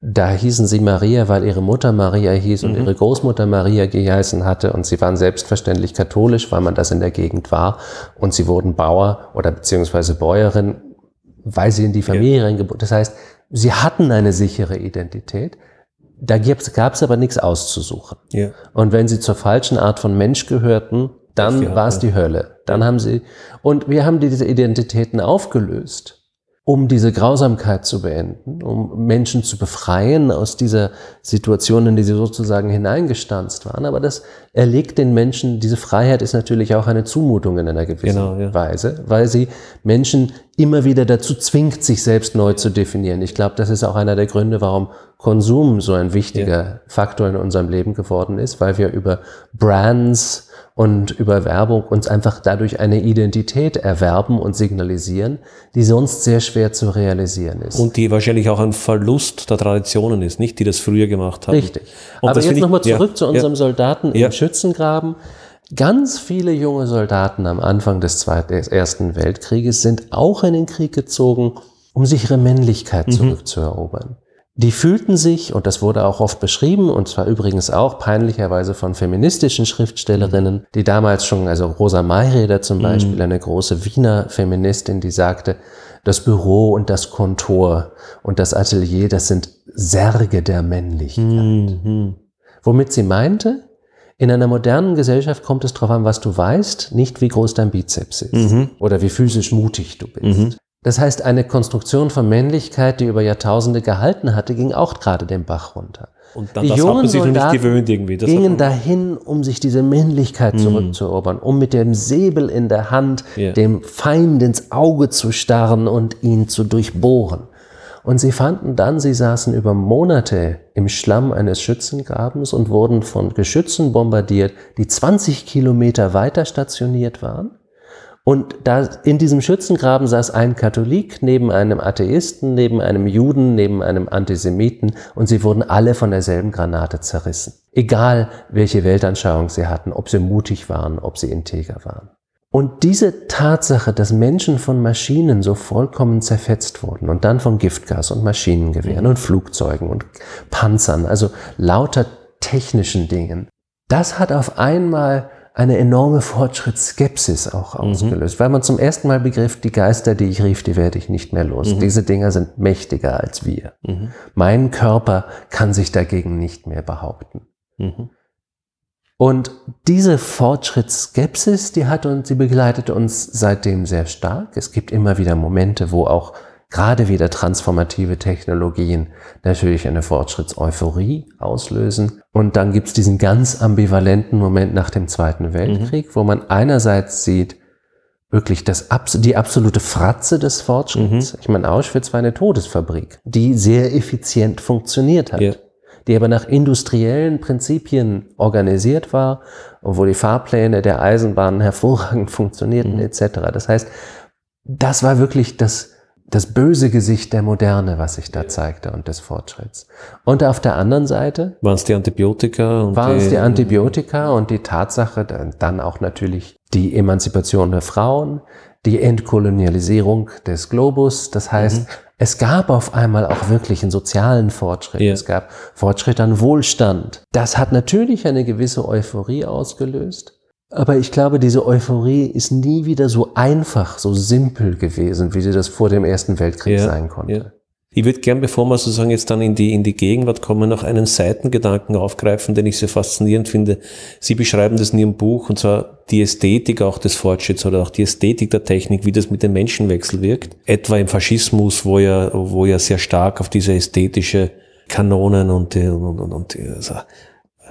da hießen sie Maria, weil ihre Mutter Maria hieß und ihre Großmutter Maria geheißen hatte und sie waren selbstverständlich katholisch, weil man das in der Gegend war und sie wurden Bauer oder beziehungsweise Bäuerin, weil sie in die Familie reingeboren. Das heißt, sie hatten eine sichere Identität, da gab es aber nichts auszusuchen. Ja. Und wenn sie zur falschen Art von Mensch gehörten, dann war es die Hölle. Dann haben sie, und wir haben diese Identitäten aufgelöst, um diese Grausamkeit zu beenden, um Menschen zu befreien aus dieser Situation, in die sie sozusagen hineingestanzt waren. Aber das erlegt den Menschen, diese Freiheit ist natürlich auch eine Zumutung in einer gewissen Weise, weil sie Menschen immer wieder dazu zwingt, sich selbst neu zu definieren. Ich glaube, das ist auch einer der Gründe, warum Konsum so ein wichtiger Faktor in unserem Leben geworden ist, weil wir über Brands und über Werbung uns einfach dadurch eine Identität erwerben und signalisieren, die sonst sehr schwer zu realisieren ist. Und die wahrscheinlich auch ein Verlust der Traditionen ist, nicht? Die das früher gemacht haben. Richtig. Und aber jetzt nochmal zurück zu unserem Soldaten im Schützengraben. Ganz viele junge Soldaten am Anfang des Ersten Weltkrieges sind auch in den Krieg gezogen, um sich ihre Männlichkeit zurückzuerobern. Die fühlten sich, und das wurde auch oft beschrieben, und zwar übrigens auch peinlicherweise von feministischen Schriftstellerinnen, die damals schon, also Rosa Mayreder zum Beispiel, eine große Wiener Feministin, die sagte, das Büro und das Kontor und das Atelier, das sind Särge der Männlichkeit. Womit sie meinte, in einer modernen Gesellschaft kommt es darauf an, was du weißt, nicht wie groß dein Bizeps ist oder wie physisch mutig du bist. Das heißt, eine Konstruktion von Männlichkeit, die über Jahrtausende gehalten hatte, ging auch gerade den Bach runter. Und dann, die das hat man sich noch nicht gewöhnt irgendwie. Das gingen dahin, um sich diese Männlichkeit zurückzuerobern, um mit dem Säbel in der Hand dem Feind ins Auge zu starren und ihn zu durchbohren. Und sie fanden dann, sie saßen über Monate im Schlamm eines Schützengrabens und wurden von Geschützen bombardiert, die 20 Kilometer weiter stationiert waren. Und da in diesem Schützengraben saß ein Katholik neben einem Atheisten, neben einem Juden, neben einem Antisemiten und sie wurden alle von derselben Granate zerrissen. Egal, welche Weltanschauung sie hatten, ob sie mutig waren, ob sie integer waren. Und diese Tatsache, dass Menschen von Maschinen so vollkommen zerfetzt wurden und dann von Giftgas und Maschinengewehren und Flugzeugen und Panzern, also lauter technischen Dingen, das hat auf einmal eine enorme Fortschrittsskepsis auch ausgelöst, weil man zum ersten Mal begriff, die Geister, die ich rief, die werde ich nicht mehr los. Diese Dinger sind mächtiger als wir. Mein Körper kann sich dagegen nicht mehr behaupten. Und diese Fortschrittsskepsis, die begleitet uns seitdem sehr stark. Es gibt immer wieder Momente, wo auch gerade wieder transformative Technologien natürlich eine Fortschrittseuphorie auslösen. Und dann gibt's diesen ganz ambivalenten Moment nach dem Zweiten Weltkrieg, wo man einerseits sieht, wirklich die absolute Fratze des Fortschritts. Ich meine, Auschwitz war eine Todesfabrik, die sehr effizient funktioniert hat, die aber nach industriellen Prinzipien organisiert war, wo die Fahrpläne der Eisenbahnen hervorragend funktionierten etc. Das heißt, das war wirklich das böse Gesicht der Moderne, was sich da zeigte und des Fortschritts. Und auf der anderen Seite waren es die Antibiotika und die Tatsache, dann auch natürlich die Emanzipation der Frauen, die Entkolonialisierung des Globus. Das heißt, es gab auf einmal auch wirklich einen sozialen Fortschritt. Es gab Fortschritt an Wohlstand. Das hat natürlich eine gewisse Euphorie ausgelöst. Aber ich glaube, diese Euphorie ist nie wieder so einfach, so simpel gewesen, wie sie das vor dem Ersten Weltkrieg sein konnte. Ich würde gern, bevor wir sozusagen jetzt dann in die Gegenwart kommen, noch einen Seitengedanken aufgreifen, den ich sehr faszinierend finde. Sie beschreiben das in Ihrem Buch, und zwar die Ästhetik auch des Fortschritts oder auch die Ästhetik der Technik, wie das mit dem Menschenwechsel wirkt. Etwa im Faschismus, wo ja sehr stark auf diese ästhetische Kanonen und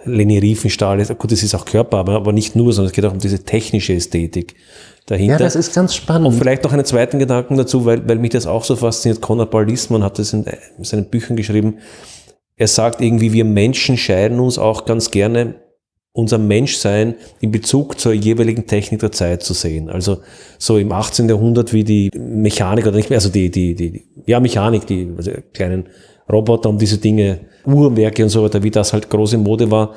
Leni Riefenstahl ist, gut, das ist auch Körper, aber nicht nur, sondern es geht auch um diese technische Ästhetik dahinter. Ja, das ist ganz spannend. Und vielleicht noch einen zweiten Gedanken dazu, weil mich das auch so fasziniert. Konrad Ballismann hat das in seinen Büchern geschrieben. Er sagt irgendwie, wir Menschen scheiden uns auch ganz gerne, unser Menschsein in Bezug zur jeweiligen Technik der Zeit zu sehen. Also so im 18. Jahrhundert, wie die Mechanik oder nicht mehr, also Mechanik, also kleinen Roboter und diese Dinge, Uhrwerke und so weiter, wie das halt große Mode war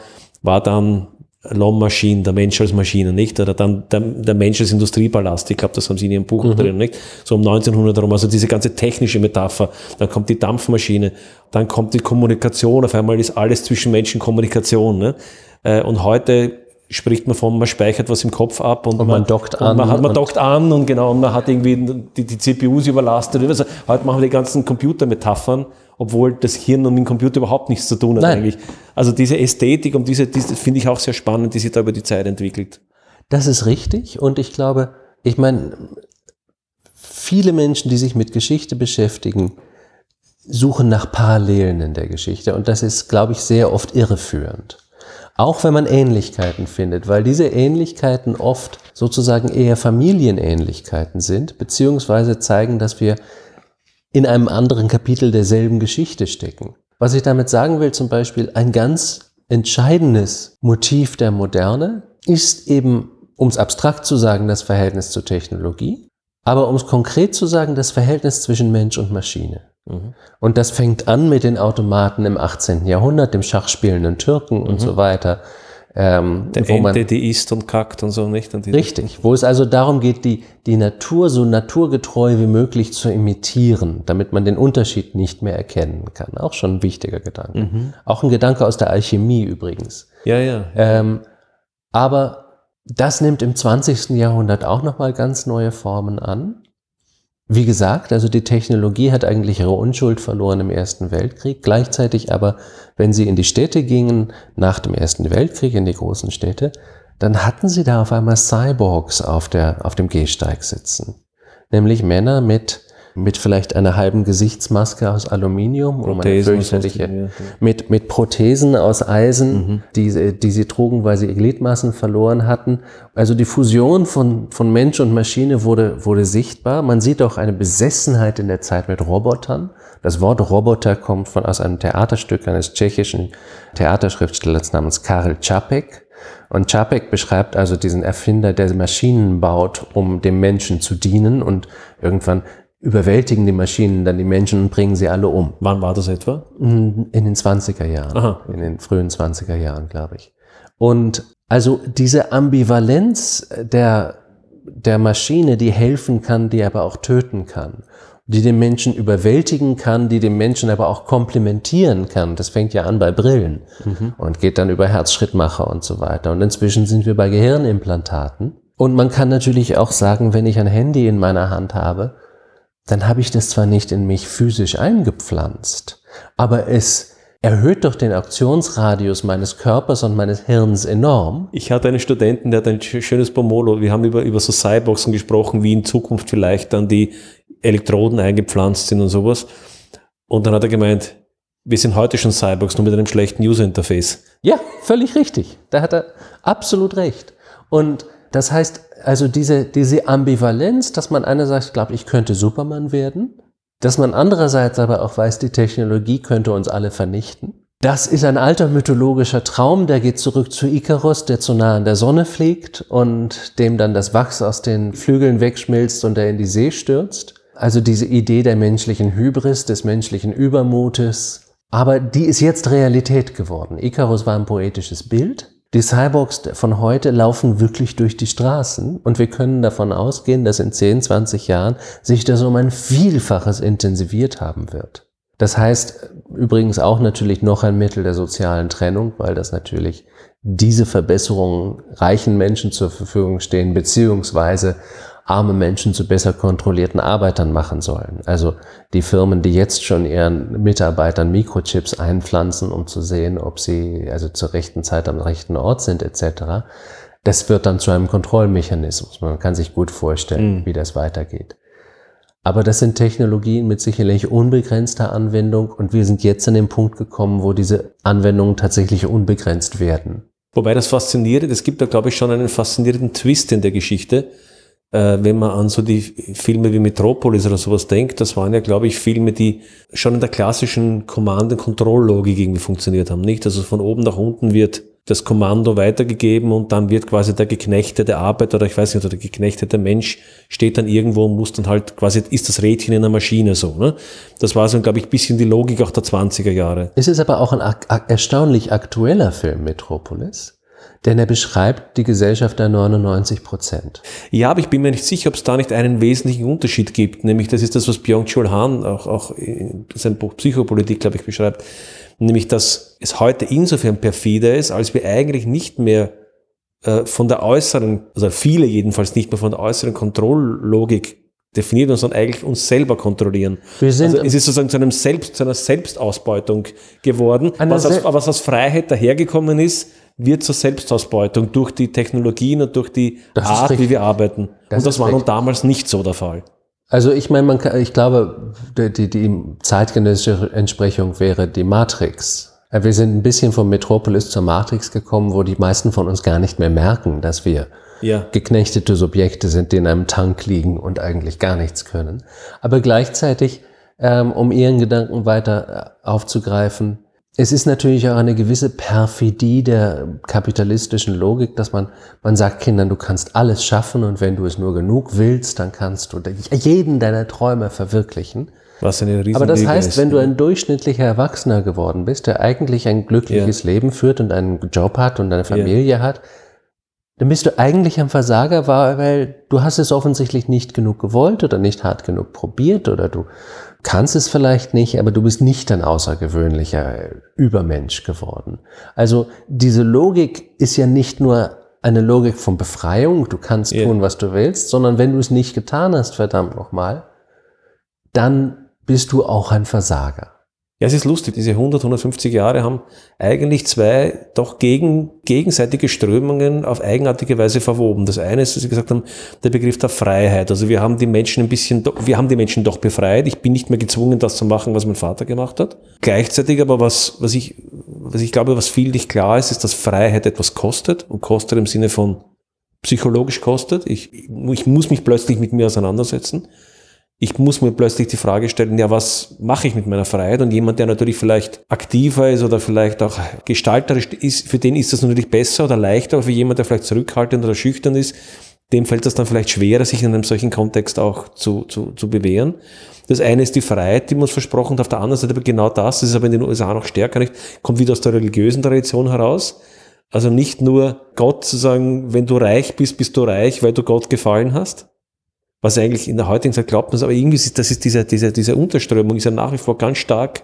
dann L'Homme Machine, der Mensch als Maschine, nicht? Oder dann der Mensch als Industriepalast, ich glaube, das haben sie in ihrem Buch drin, nicht? So um 1900 herum, also diese ganze technische Metapher, dann kommt die Dampfmaschine, dann kommt die Kommunikation, auf einmal ist alles zwischen Menschen Kommunikation, ne? Und heute spricht man von, man speichert was im Kopf ab und man dockt an. Und man hat irgendwie die CPUs überlastet. Also heute machen wir die ganzen Computermetaphern, obwohl das Hirn und mit dem Computer überhaupt nichts zu tun hat eigentlich. Also diese Ästhetik und diese finde ich auch sehr spannend, die sich da über die Zeit entwickelt. Das ist richtig und ich glaube, ich meine, viele Menschen, die sich mit Geschichte beschäftigen, suchen nach Parallelen in der Geschichte und das ist, glaube ich, sehr oft irreführend. Auch wenn man Ähnlichkeiten findet, weil diese Ähnlichkeiten oft sozusagen eher Familienähnlichkeiten sind, beziehungsweise zeigen, dass wir in einem anderen Kapitel derselben Geschichte stecken. Was ich damit sagen will, zum Beispiel ein ganz entscheidendes Motiv der Moderne ist eben, um es abstrakt zu sagen, das Verhältnis zur Technologie, aber um es konkret zu sagen, das Verhältnis zwischen Mensch und Maschine. Und das fängt an mit den Automaten im 18. Jahrhundert, dem schachspielenden Türken und so weiter. Der Ente, die isst und kackt und so, nicht? Und richtig, wo es also darum geht, die Natur so naturgetreu wie möglich zu imitieren, damit man den Unterschied nicht mehr erkennen kann. Auch schon ein wichtiger Gedanke. Auch ein Gedanke aus der Alchemie übrigens. Ja. Aber das nimmt im 20. Jahrhundert auch nochmal ganz neue Formen an. Wie gesagt, also die Technologie hat eigentlich ihre Unschuld verloren im Ersten Weltkrieg. Gleichzeitig aber, wenn sie in die Städte gingen, nach dem Ersten Weltkrieg in die großen Städte, dann hatten sie da auf einmal Cyborgs auf dem Gehsteig sitzen. Nämlich Männer mit vielleicht einer halben Gesichtsmaske aus Aluminium mit Prothesen aus Eisen, die sie trugen, weil sie ihre Gliedmaßen verloren hatten. Also die Fusion von Mensch und Maschine wurde sichtbar. Man sieht auch eine Besessenheit in der Zeit mit Robotern. Das Wort Roboter kommt aus einem Theaterstück eines tschechischen Theaterschriftstellers namens Karel Čapek. Und Čapek beschreibt also diesen Erfinder, der Maschinen baut, um dem Menschen zu dienen und irgendwann überwältigen die Maschinen dann die Menschen und bringen sie alle um. Wann war das etwa? In den 20er Jahren. Aha. In den frühen 20er Jahren, glaube ich. Und also diese Ambivalenz der Maschine, die helfen kann, die aber auch töten kann, die den Menschen überwältigen kann, die den Menschen aber auch komplementieren kann. Das fängt ja an bei Brillen und geht dann über Herzschrittmacher und so weiter. Und inzwischen sind wir bei Gehirnimplantaten. Und man kann natürlich auch sagen, wenn ich ein Handy in meiner Hand habe, dann habe ich das zwar nicht in mich physisch eingepflanzt, aber es erhöht doch den Aktionsradius meines Körpers und meines Hirns enorm. Ich hatte einen Studenten, der hat ein schönes Pomolo, wir haben über so Cyborgsen gesprochen, wie in Zukunft vielleicht dann die Elektroden eingepflanzt sind und sowas. Und dann hat er gemeint, wir sind heute schon Cyborgs, nur mit einem schlechten User-Interface. Ja, völlig richtig. Da hat er absolut recht. Und das heißt, also diese Ambivalenz, dass man einerseits glaubt, ich könnte Superman werden, dass man andererseits aber auch weiß, die Technologie könnte uns alle vernichten. Das ist ein alter mythologischer Traum, der geht zurück zu Ikaros, der zu nah an der Sonne fliegt und dem dann das Wachs aus den Flügeln wegschmilzt und er in die See stürzt. Also diese Idee der menschlichen Hybris, des menschlichen Übermutes, aber die ist jetzt Realität geworden. Ikaros war ein poetisches Bild. Die Cyborgs von heute laufen wirklich durch die Straßen und wir können davon ausgehen, dass in 10, 20 Jahren sich das um ein Vielfaches intensiviert haben wird. Das heißt übrigens auch natürlich noch ein Mittel der sozialen Trennung, weil das natürlich diese Verbesserungen reichen Menschen zur Verfügung stehen, beziehungsweise arme Menschen zu besser kontrollierten Arbeitern machen sollen. Also die Firmen, die jetzt schon ihren Mitarbeitern Mikrochips einpflanzen, um zu sehen, ob sie also zur rechten Zeit am rechten Ort sind etc., das wird dann zu einem Kontrollmechanismus. Man kann sich gut vorstellen, wie das weitergeht. Aber das sind Technologien mit sicherlich unbegrenzter Anwendung und wir sind jetzt an den Punkt gekommen, wo diese Anwendungen tatsächlich unbegrenzt werden. Wobei das Faszinierende, es gibt da glaube ich schon einen faszinierenden Twist in der Geschichte, wenn man an so die Filme wie Metropolis oder sowas denkt, das waren ja glaube ich Filme, die schon in der klassischen Command-and-Control-Logik irgendwie funktioniert haben, nicht? Also von oben nach unten wird das Kommando weitergegeben und dann wird quasi der geknechtete Arbeiter oder ich weiß nicht, oder der geknechtete Mensch steht dann irgendwo und muss dann halt quasi, ist das Rädchen in der Maschine so, ne? Das war so, glaube ich, ein bisschen die Logik auch der 20er Jahre. Es ist aber auch ein erstaunlich aktueller Film, Metropolis, denn er beschreibt die Gesellschaft der 99%. Ja, aber ich bin mir nicht sicher, ob es da nicht einen wesentlichen Unterschied gibt, nämlich das ist das, was Byung-Chul Han auch in seinem Buch Psychopolitik, glaube ich, beschreibt, nämlich, dass es heute insofern perfider ist, als wir eigentlich nicht mehr von der äußeren, also viele jedenfalls nicht mehr von der äußeren Kontrolllogik definieren, uns dann eigentlich uns selber kontrollieren. Wir sind also es ist sozusagen zu einer Selbstausbeutung geworden, was aus Freiheit dahergekommen ist, wird zur Selbstausbeutung durch die Technologien und durch die Art, wie wir arbeiten. Und das war nun damals nicht so der Fall. Also ich meine, ich glaube, die zeitgenössische Entsprechung wäre die Matrix. Wir sind ein bisschen von Metropolis zur Matrix gekommen, wo die meisten von uns gar nicht mehr merken, dass wir geknechtete Subjekte sind, die in einem Tank liegen und eigentlich gar nichts können. Aber gleichzeitig, um Ihren Gedanken weiter aufzugreifen, es ist natürlich auch eine gewisse Perfidie der kapitalistischen Logik, dass man sagt Kindern, du kannst alles schaffen und wenn du es nur genug willst, dann kannst du jeden deiner Träume verwirklichen. Was eine riesen Aber das Lüge heißt, ist, wenn du ein durchschnittlicher Erwachsener geworden bist, der eigentlich ein glückliches Leben führt und einen Job hat und eine Familie hat, dann bist du eigentlich ein Versager, weil du hast es offensichtlich nicht genug gewollt oder nicht hart genug probiert oder du kannst es vielleicht nicht, aber du bist nicht ein außergewöhnlicher Übermensch geworden. Also diese Logik ist ja nicht nur eine Logik von Befreiung, du kannst tun, was du willst, sondern wenn du es nicht getan hast, verdammt nochmal, dann bist du auch ein Versager. Ja, es ist lustig, diese 100, 150 Jahre haben eigentlich zwei doch gegenseitige Strömungen auf eigenartige Weise verwoben. Das eine ist, was Sie gesagt haben, der Begriff der Freiheit. Also wir haben die Menschen doch befreit. Ich bin nicht mehr gezwungen, das zu machen, was mein Vater gemacht hat. Gleichzeitig aber was ich glaube, was viel nicht klar ist, ist, dass Freiheit etwas kostet und kostet im Sinne von psychologisch kostet. Ich muss mich plötzlich mit mir auseinandersetzen. Ich muss mir plötzlich die Frage stellen, ja, was mache ich mit meiner Freiheit? Und jemand, der natürlich vielleicht aktiver ist oder vielleicht auch gestalterisch ist, für den ist das natürlich besser oder leichter, aber für jemanden, der vielleicht zurückhaltend oder schüchtern ist, dem fällt das dann vielleicht schwerer, sich in einem solchen Kontext auch zu bewähren. Das eine ist die Freiheit, die man uns versprochen hat, auf der anderen Seite aber genau das ist aber in den USA noch stärker, nicht? Kommt wieder aus der religiösen Tradition heraus. Also nicht nur Gott zu sagen, wenn du reich bist, bist du reich, weil du Gott gefallen hast. Was eigentlich in der heutigen Zeit glaubt man es, aber irgendwie ist das ist diese Unterströmung ist ja nach wie vor ganz stark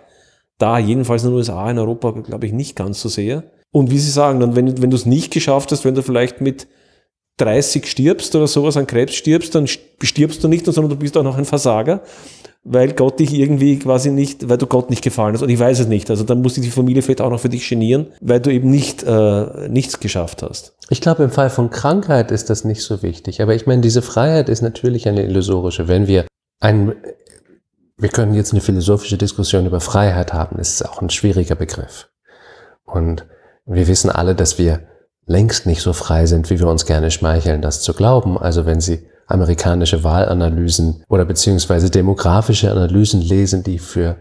da, jedenfalls in den USA, in Europa glaube ich nicht ganz so sehr. Und wie Sie sagen, dann wenn du es nicht geschafft hast, wenn du vielleicht mit 30 stirbst oder sowas an Krebs stirbst, dann stirbst du nicht, sondern du bist auch noch ein Versager, weil Gott dich irgendwie quasi nicht, weil du Gott nicht gefallen hast. Und ich weiß es nicht. Also dann muss sich die Familie vielleicht auch noch für dich genieren, weil du eben nichts geschafft hast. Ich glaube, im Fall von Krankheit ist das nicht so wichtig. Aber ich meine, diese Freiheit ist natürlich eine illusorische. Wenn wir können jetzt eine philosophische Diskussion über Freiheit haben, ist es auch ein schwieriger Begriff. Und wir wissen alle, dass wir längst nicht so frei sind, wie wir uns gerne schmeicheln, das zu glauben. Also wenn Sie amerikanische Wahlanalysen oder beziehungsweise demografische Analysen lesen, die für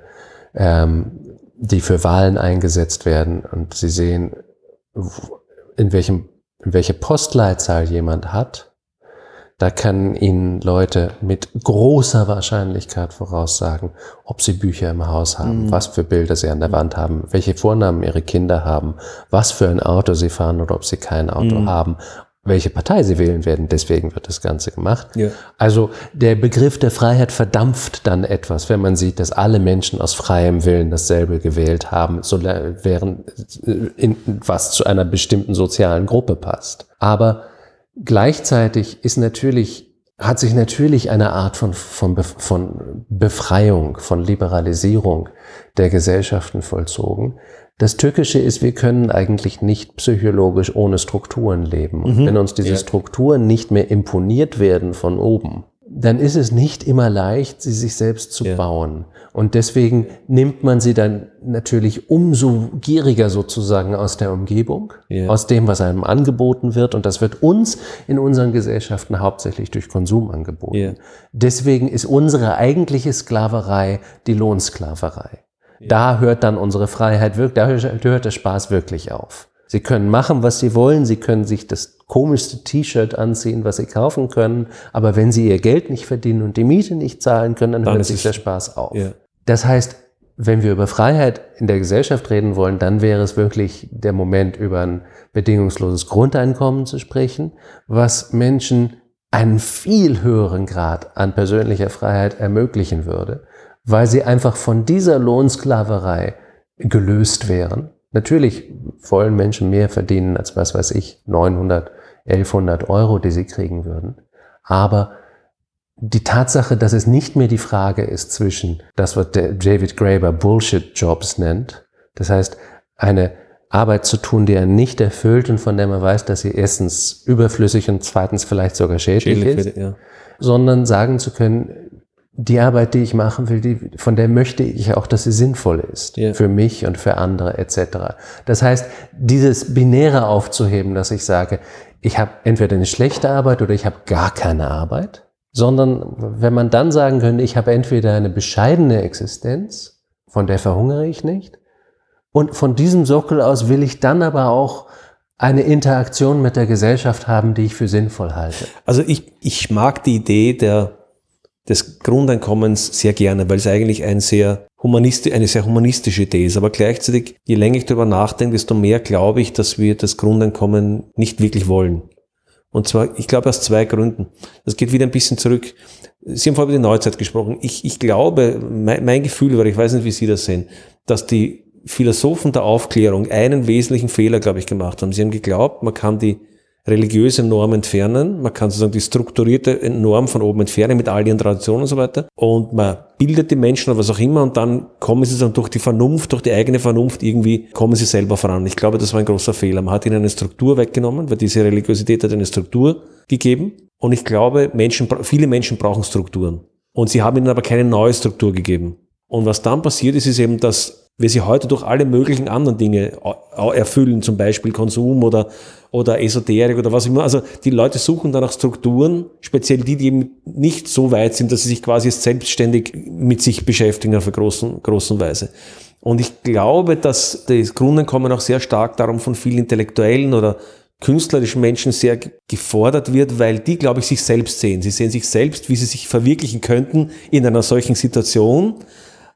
Wahlen eingesetzt werden und Sie sehen, in welche Postleitzahl jemand hat, da können Ihnen Leute mit großer Wahrscheinlichkeit voraussagen, ob sie Bücher im Haus haben, was für Bilder sie an der Wand haben, welche Vornamen ihre Kinder haben, was für ein Auto sie fahren oder ob sie kein Auto haben, welche Partei sie wählen werden. Deswegen wird das Ganze gemacht. Ja. Also der Begriff der Freiheit verdampft dann etwas, wenn man sieht, dass alle Menschen aus freiem Willen dasselbe gewählt haben, was zu einer bestimmten sozialen Gruppe passt. Aber gleichzeitig hat sich natürlich eine Art von Befreiung, von Liberalisierung der Gesellschaften vollzogen. Das Tückische ist, wir können eigentlich nicht psychologisch ohne Strukturen leben. Und wenn uns diese Strukturen nicht mehr imponiert werden von oben, dann ist es nicht immer leicht, sie sich selbst zu bauen. Und deswegen nimmt man sie dann natürlich umso gieriger sozusagen aus der Umgebung, aus dem, was einem angeboten wird. Und das wird uns in unseren Gesellschaften hauptsächlich durch Konsum angeboten. Deswegen ist unsere eigentliche Sklaverei die Lohnsklaverei. Da hört dann unsere Freiheit wirklich, da hört der Spaß wirklich auf. Sie können machen, was sie wollen, sie können sich das komischste T-Shirt anziehen, was sie kaufen können, aber wenn sie ihr Geld nicht verdienen und die Miete nicht zahlen können, dann hört sich der Spaß auf. Das heißt, wenn wir über Freiheit in der Gesellschaft reden wollen, dann wäre es wirklich der Moment, über ein bedingungsloses Grundeinkommen zu sprechen, was Menschen einen viel höheren Grad an persönlicher Freiheit ermöglichen würde, weil sie einfach von dieser Lohnsklaverei gelöst wären. Natürlich wollen Menschen mehr verdienen als, was weiß ich, 900, 1100 Euro, die sie kriegen würden. Aber die Tatsache, dass es nicht mehr die Frage ist zwischen das, was der David Graeber Bullshit-Jobs nennt, das heißt, eine Arbeit zu tun, die er nicht erfüllt und von der man weiß, dass sie erstens überflüssig und zweitens vielleicht sogar schädlich ist, sondern sagen zu können, die Arbeit, die ich machen will, von der möchte ich auch, dass sie sinnvoll ist. Für mich und für andere etc. Das heißt, dieses Binäre aufzuheben, dass ich sage, ich habe entweder eine schlechte Arbeit oder ich habe gar keine Arbeit, sondern wenn man dann sagen könnte, ich habe entweder eine bescheidene Existenz, von der verhungere ich nicht, und von diesem Sockel aus will ich dann aber auch eine Interaktion mit der Gesellschaft haben, die ich für sinnvoll halte. Also ich mag die Idee des Grundeinkommens sehr gerne, weil es eigentlich eine sehr humanistische Idee ist. Aber gleichzeitig, je länger ich darüber nachdenke, desto mehr glaube ich, dass wir das Grundeinkommen nicht wirklich wollen. Und zwar, ich glaube, aus zwei Gründen. Das geht wieder ein bisschen zurück. Sie haben vorhin über die Neuzeit gesprochen. Ich glaube, mein Gefühl war, ich weiß nicht, wie Sie das sehen, dass die Philosophen der Aufklärung einen wesentlichen Fehler, glaube ich, gemacht haben. Sie haben geglaubt, man kann die religiöse Norm entfernen, man kann sozusagen die strukturierte Norm von oben entfernen mit all ihren Traditionen und so weiter, und man bildet die Menschen oder was auch immer, und dann kommen sie dann durch die eigene Vernunft irgendwie, kommen sie selber voran. Ich glaube, das war ein großer Fehler. Man hat ihnen eine Struktur weggenommen, weil diese Religiosität hat eine Struktur gegeben, und ich glaube, viele Menschen brauchen Strukturen, und sie haben ihnen aber keine neue Struktur gegeben. Und was dann passiert ist, ist eben, dass wir sie heute durch alle möglichen anderen Dinge erfüllen, zum Beispiel Konsum oder Esoterik oder was immer. Also die Leute suchen danach Strukturen, speziell die eben nicht so weit sind, dass sie sich quasi selbstständig mit sich beschäftigen auf eine großen Weise. Und ich glaube, dass das Grundeinkommen auch sehr stark darum von vielen intellektuellen oder künstlerischen Menschen sehr gefordert wird, weil die, glaube ich, sich selbst sehen. Sie sehen sich selbst, wie sie sich verwirklichen könnten in einer solchen Situation.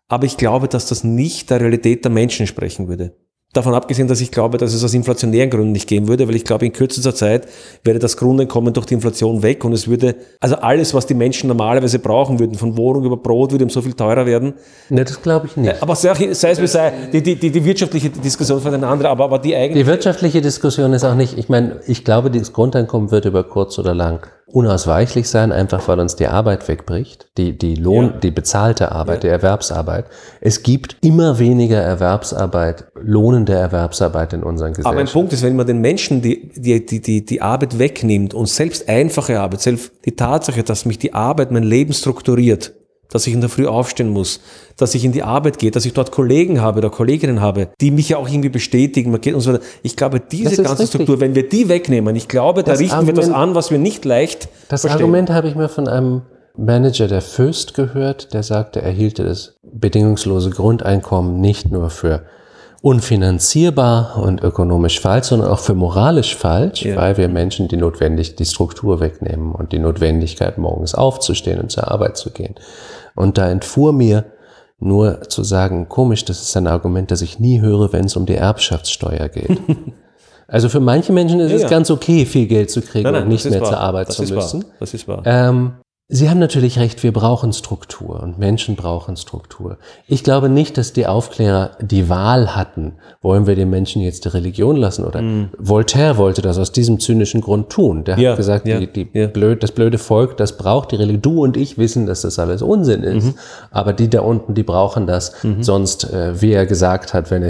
Aber ich glaube, dass das nicht der Realität der Menschen entsprechen würde. Davon abgesehen, dass ich glaube, dass es aus inflationären Gründen nicht gehen würde, weil ich glaube, in kürzester Zeit wäre das Grundeinkommen durch die Inflation weg, und es würde, also alles, was die Menschen normalerweise brauchen würden, von Wohnung über Brot, würde um so viel teurer werden. Ne, das glaube ich nicht. Aber sei es wie sei, die wirtschaftliche Diskussion von einer anderen, aber die eigentliche. Die wirtschaftliche Diskussion ist auch nicht, ich meine, ich glaube, das Grundeinkommen wird über kurz oder lang unausweichlich sein, einfach weil uns die Arbeit wegbricht, die bezahlte Arbeit, die Erwerbsarbeit. Es gibt immer weniger Erwerbsarbeit, lohnende Erwerbsarbeit in unseren Gesellschaften. Aber ein Punkt ist, wenn man den Menschen die Arbeit wegnimmt und selbst einfache Arbeit, selbst die Tatsache, dass mich die Arbeit mein Leben strukturiert, dass ich in der Früh aufstehen muss, dass ich in die Arbeit gehe, dass ich dort Kollegen habe oder Kolleginnen habe, die mich ja auch irgendwie bestätigen. Man geht und so weiter. Ich glaube, diese ganze Struktur, wenn wir die wegnehmen, ich glaube, da richten wir etwas an, was wir nicht leicht verstehen. Das Argument habe ich mal von einem Manager der Föst gehört, der sagte, er hielte das bedingungslose Grundeinkommen nicht nur für unfinanzierbar und ökonomisch falsch, sondern auch für moralisch falsch, weil wir Menschen die Struktur wegnehmen und die Notwendigkeit, morgens aufzustehen und zur Arbeit zu gehen. Und da entfuhr mir nur zu sagen, komisch, das ist ein Argument, das ich nie höre, wenn es um die Erbschaftssteuer geht. Also für manche Menschen ist es ganz okay, viel Geld zu kriegen und nicht mehr zur Arbeit zu müssen. Das ist wahr. Sie haben natürlich recht, wir brauchen Struktur und Menschen brauchen Struktur. Ich glaube nicht, dass die Aufklärer die Wahl hatten, wollen wir den Menschen jetzt die Religion lassen oder Voltaire wollte das aus diesem zynischen Grund tun. Der hat gesagt, das blöde Volk, das braucht die Religion. Du und ich wissen, dass das alles Unsinn ist, aber die da unten, die brauchen das. Sonst, wie er gesagt hat, wenn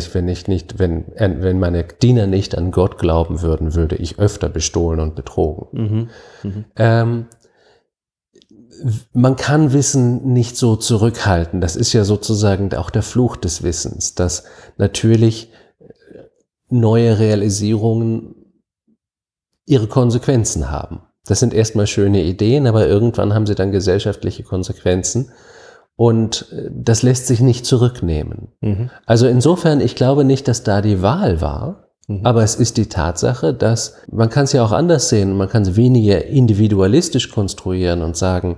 meine Diener nicht an Gott glauben würden, würde ich öfter bestohlen und betrogen. man kann Wissen nicht so zurückhalten. Das ist ja sozusagen auch der Fluch des Wissens, dass natürlich neue Realisierungen ihre Konsequenzen haben. Das sind erstmal schöne Ideen, aber irgendwann haben sie dann gesellschaftliche Konsequenzen und das lässt sich nicht zurücknehmen. Mhm. Also insofern, ich glaube nicht, dass da die Wahl war, aber es ist die Tatsache, dass, man kann es ja auch anders sehen, man kann es weniger individualistisch konstruieren und sagen,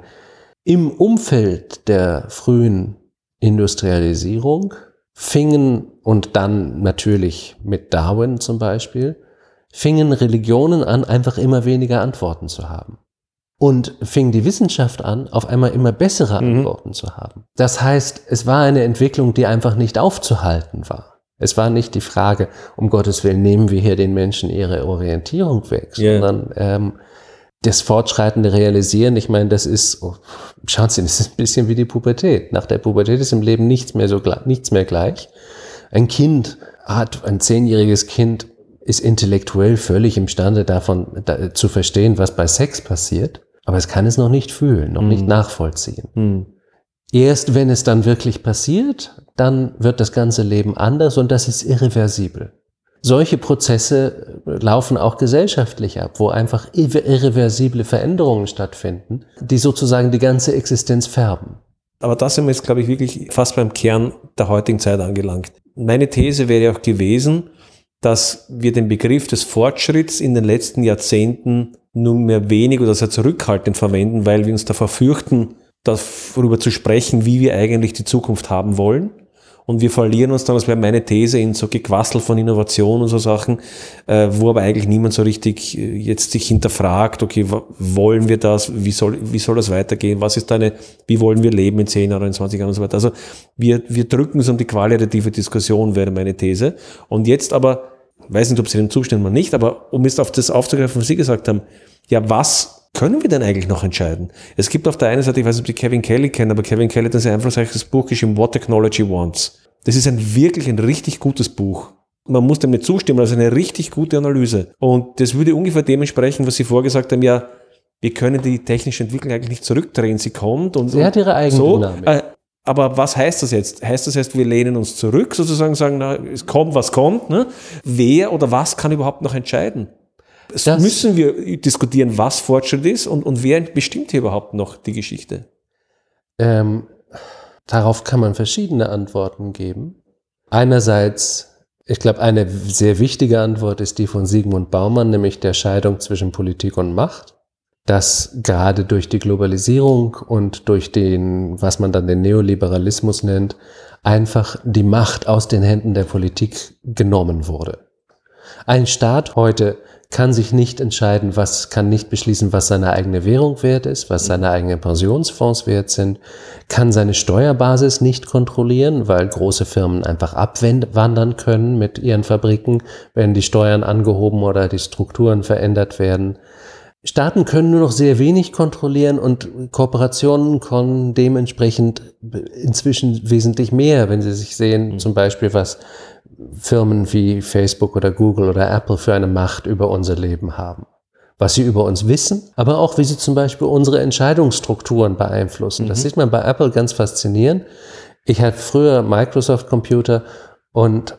im Umfeld der frühen Industrialisierung fingen, und dann natürlich mit Darwin zum Beispiel, fingen Religionen an, einfach immer weniger Antworten zu haben. Und fing die Wissenschaft an, auf einmal immer bessere Antworten zu haben. Das heißt, es war eine Entwicklung, die einfach nicht aufzuhalten war. Es war nicht die Frage, um Gottes Willen, nehmen wir hier den Menschen ihre Orientierung weg, sondern das fortschreitende Realisieren, ich meine, das ist, schauen Sie, das ist ein bisschen wie die Pubertät. Nach der Pubertät ist im Leben nichts mehr gleich. Ein Kind hat, ein 10-jähriges Kind ist intellektuell völlig imstande davon zu verstehen, was bei Sex passiert, aber es kann es noch nicht fühlen, noch nicht nachvollziehen. Erst wenn es dann wirklich passiert, dann wird das ganze Leben anders und das ist irreversibel. Solche Prozesse laufen auch gesellschaftlich ab, wo einfach irreversible Veränderungen stattfinden, die sozusagen die ganze Existenz färben. Aber da sind wir jetzt, glaube ich, wirklich fast beim Kern der heutigen Zeit angelangt. Meine These wäre auch gewesen, dass wir den Begriff des Fortschritts in den letzten Jahrzehnten nunmehr wenig oder sehr zurückhaltend verwenden, weil wir uns davor fürchten, darüber zu sprechen, wie wir eigentlich die Zukunft haben wollen. Und wir verlieren uns dann, das wäre meine These, in so Gequassel von Innovation und so Sachen, wo aber eigentlich niemand so richtig jetzt sich hinterfragt, okay, wollen wir das, wie soll das weitergehen, wie wollen wir leben in 10 Jahren, in 20 Jahren und so weiter. Also wir drücken uns um die qualitative Diskussion, wäre meine These. Und jetzt aber, weiß nicht, ob Sie dem zustimmen oder nicht, aber um jetzt auf das aufzugreifen, was Sie gesagt haben, ja, was können wir denn eigentlich noch entscheiden? Es gibt auf der einen Seite, ich weiß nicht, ob Sie Kevin Kelly kennen, aber Kevin Kelly hat ein sehr einflussreiches Buch geschrieben, What Technology Wants. Das ist ein richtig gutes Buch. Man muss dem nicht zustimmen, das ist eine richtig gute Analyse. Und das würde ungefähr dem entsprechen, was Sie vorgesagt haben, ja, wir können die technische Entwicklung eigentlich nicht zurückdrehen, sie kommt. Und sie hat ihre eigene Dynamik. Aber was heißt das jetzt? Heißt das jetzt, wir lehnen uns zurück, sozusagen sagen, na, es kommt, was kommt, ne? Wer oder was kann überhaupt noch entscheiden? Das müssen wir diskutieren, was Fortschritt ist und wer bestimmt hier überhaupt noch die Geschichte? Darauf kann man verschiedene Antworten geben. Einerseits, ich glaube, eine sehr wichtige Antwort ist die von Sigmund Baumann, nämlich der Scheidung zwischen Politik und Macht, dass gerade durch die Globalisierung und durch den, was man dann den Neoliberalismus nennt, einfach die Macht aus den Händen der Politik genommen wurde. Ein Staat heute kann sich nicht entscheiden, kann nicht beschließen, was seine eigene Währung wert ist, was seine eigenen Pensionsfonds wert sind, kann seine Steuerbasis nicht kontrollieren, weil große Firmen einfach abwandern können mit ihren Fabriken, wenn die Steuern angehoben oder die Strukturen verändert werden. Staaten können nur noch sehr wenig kontrollieren und Kooperationen können dementsprechend inzwischen wesentlich mehr, wenn sie sich sehen, zum Beispiel was Firmen wie Facebook oder Google oder Apple für eine Macht über unser Leben haben. Was sie über uns wissen, aber auch wie sie zum Beispiel unsere Entscheidungsstrukturen beeinflussen. Das sieht man bei Apple ganz faszinierend. Ich hatte früher Microsoft-Computer und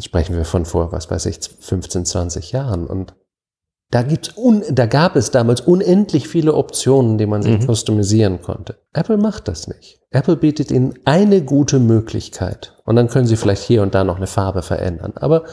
sprechen wir von vor, 15, 20 Jahren. Und da gab es damals unendlich viele Optionen, die man sich customisieren konnte. Apple macht das nicht. Apple bietet Ihnen eine gute Möglichkeit. Und dann können Sie vielleicht hier und da noch eine Farbe verändern. Aber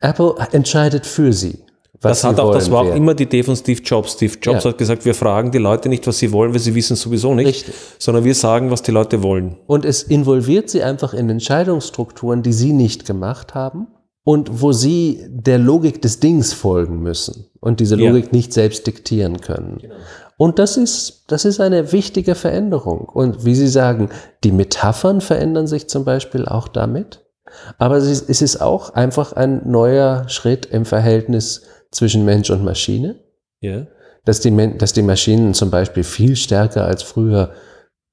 Apple entscheidet für Sie, was Sie wollen. Das war auch immer die Idee von Steve Jobs. Steve Jobs hat gesagt, wir fragen die Leute nicht, was sie wollen, weil sie wissen sowieso nicht. Richtig. Sondern wir sagen, was die Leute wollen. Und es involviert Sie einfach in Entscheidungsstrukturen, die Sie nicht gemacht haben. Und wo Sie der Logik des Dings folgen müssen und diese Logik nicht selbst diktieren können. Genau. Und das ist eine wichtige Veränderung. Und wie Sie sagen, die Metaphern verändern sich zum Beispiel auch damit. Aber es ist auch einfach ein neuer Schritt im Verhältnis zwischen Mensch und Maschine. Yeah. Dass die Maschinen zum Beispiel viel stärker als früher